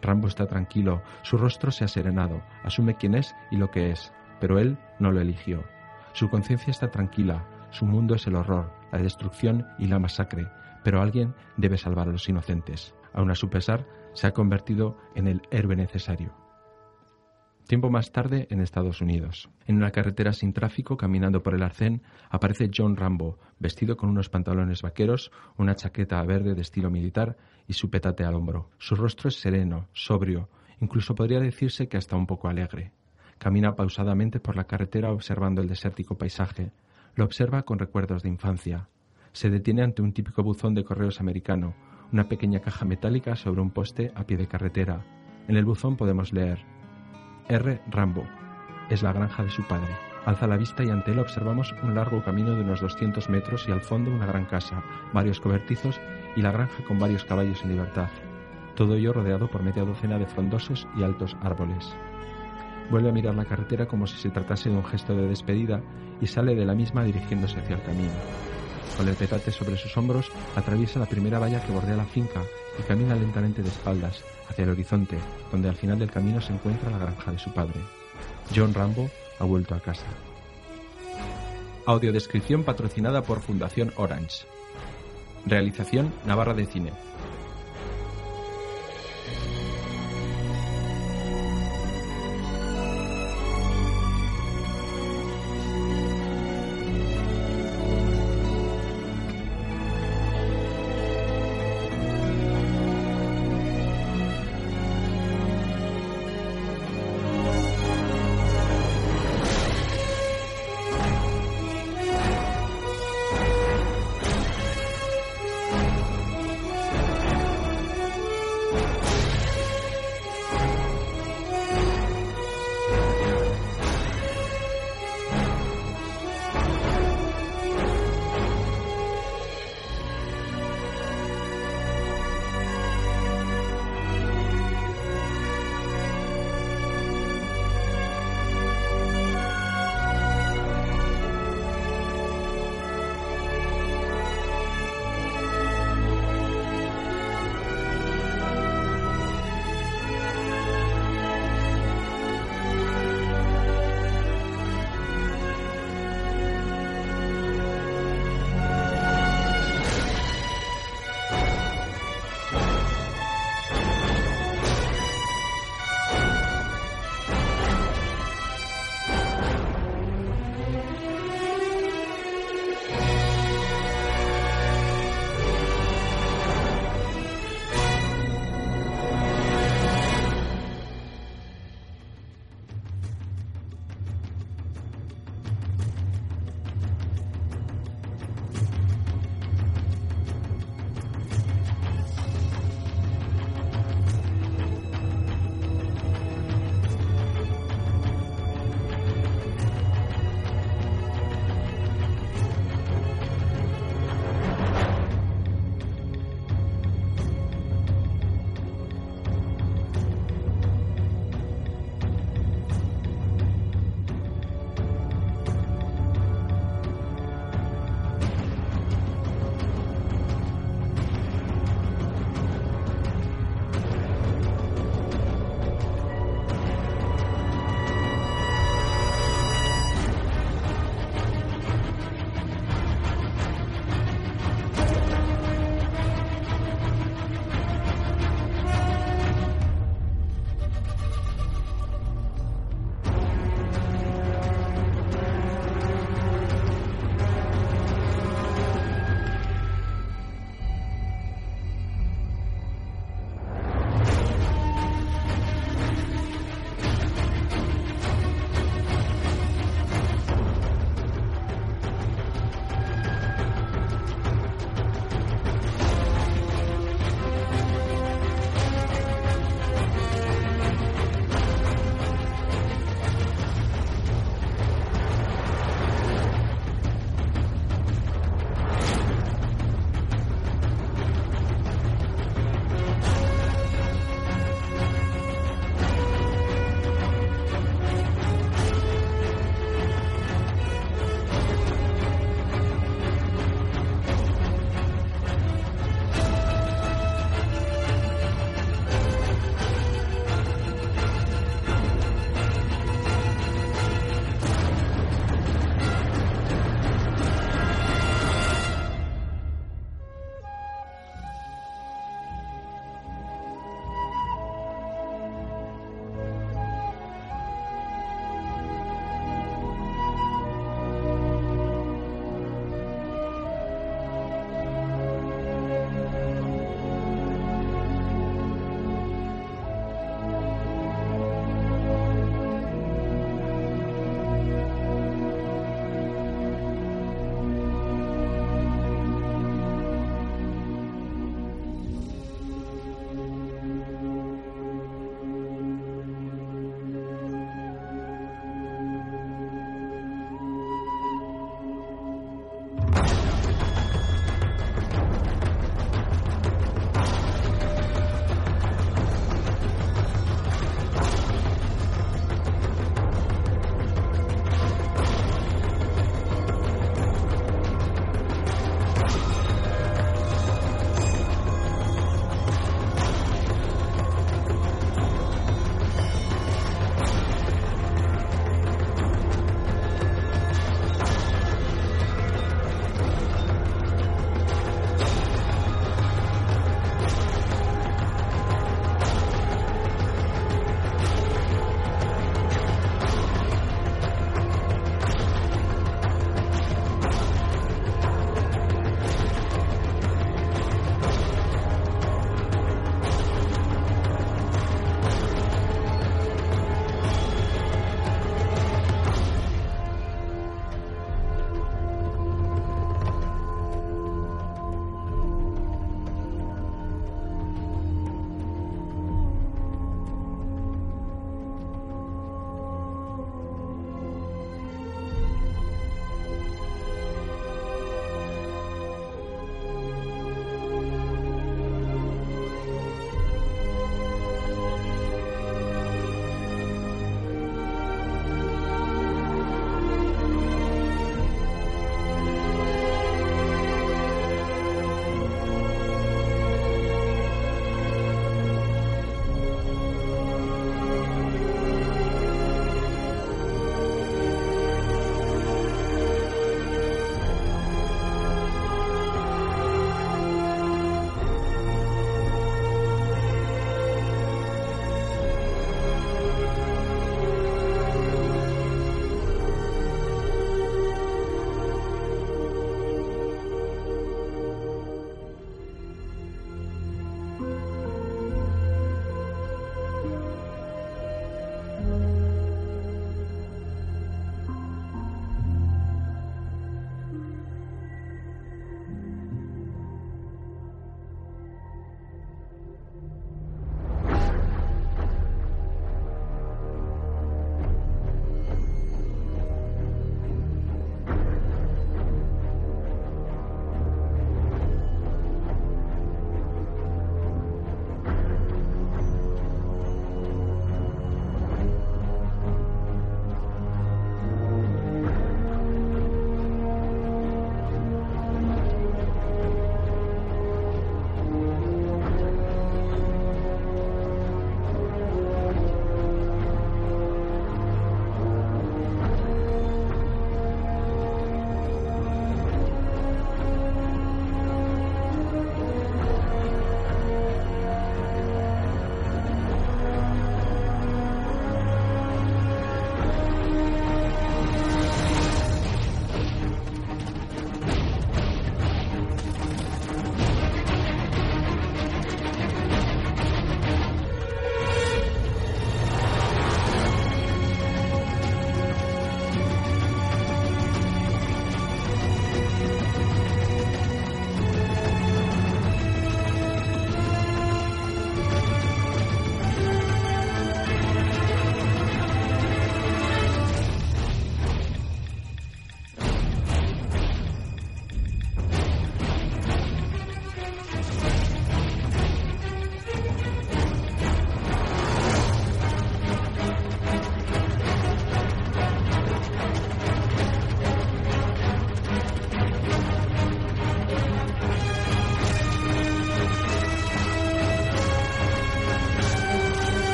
Rambo está tranquilo, su rostro se ha serenado, asume quién es y lo que es, pero él no lo eligió. Su conciencia está tranquila, su mundo es el horror, la destrucción y la masacre, pero alguien debe salvar a los inocentes. Aun a su pesar, se ha convertido en el héroe necesario. Tiempo más tarde, en Estados Unidos. En una carretera sin tráfico, caminando por el arcén, aparece John Rambo, vestido con unos pantalones vaqueros, una chaqueta verde de estilo militar y su petate al hombro. Su rostro es sereno, sobrio, incluso podría decirse que hasta un poco alegre. Camina pausadamente por la carretera observando el desértico paisaje. Lo observa con recuerdos de infancia. Se detiene ante un típico buzón de correos americano, una pequeña caja metálica sobre un poste a pie de carretera. En el buzón podemos leer: R. Rambo. Es la granja de su padre. Alza la vista y ante él observamos un largo camino de unos doscientos metros y al fondo una gran casa, varios cobertizos y la granja con varios caballos en libertad. Todo ello rodeado por media docena de frondosos y altos árboles. Vuelve a mirar la carretera como si se tratase de un gesto de despedida y sale de la misma dirigiéndose hacia el camino. Con el petate sobre sus hombros, atraviesa la primera valla que bordea la finca y camina lentamente de espaldas hacia el horizonte, donde al final del camino se encuentra la granja de su padre. John Rambo ha vuelto a casa. Audiodescripción patrocinada por Fundación Orange. Realización Navarra de Cine.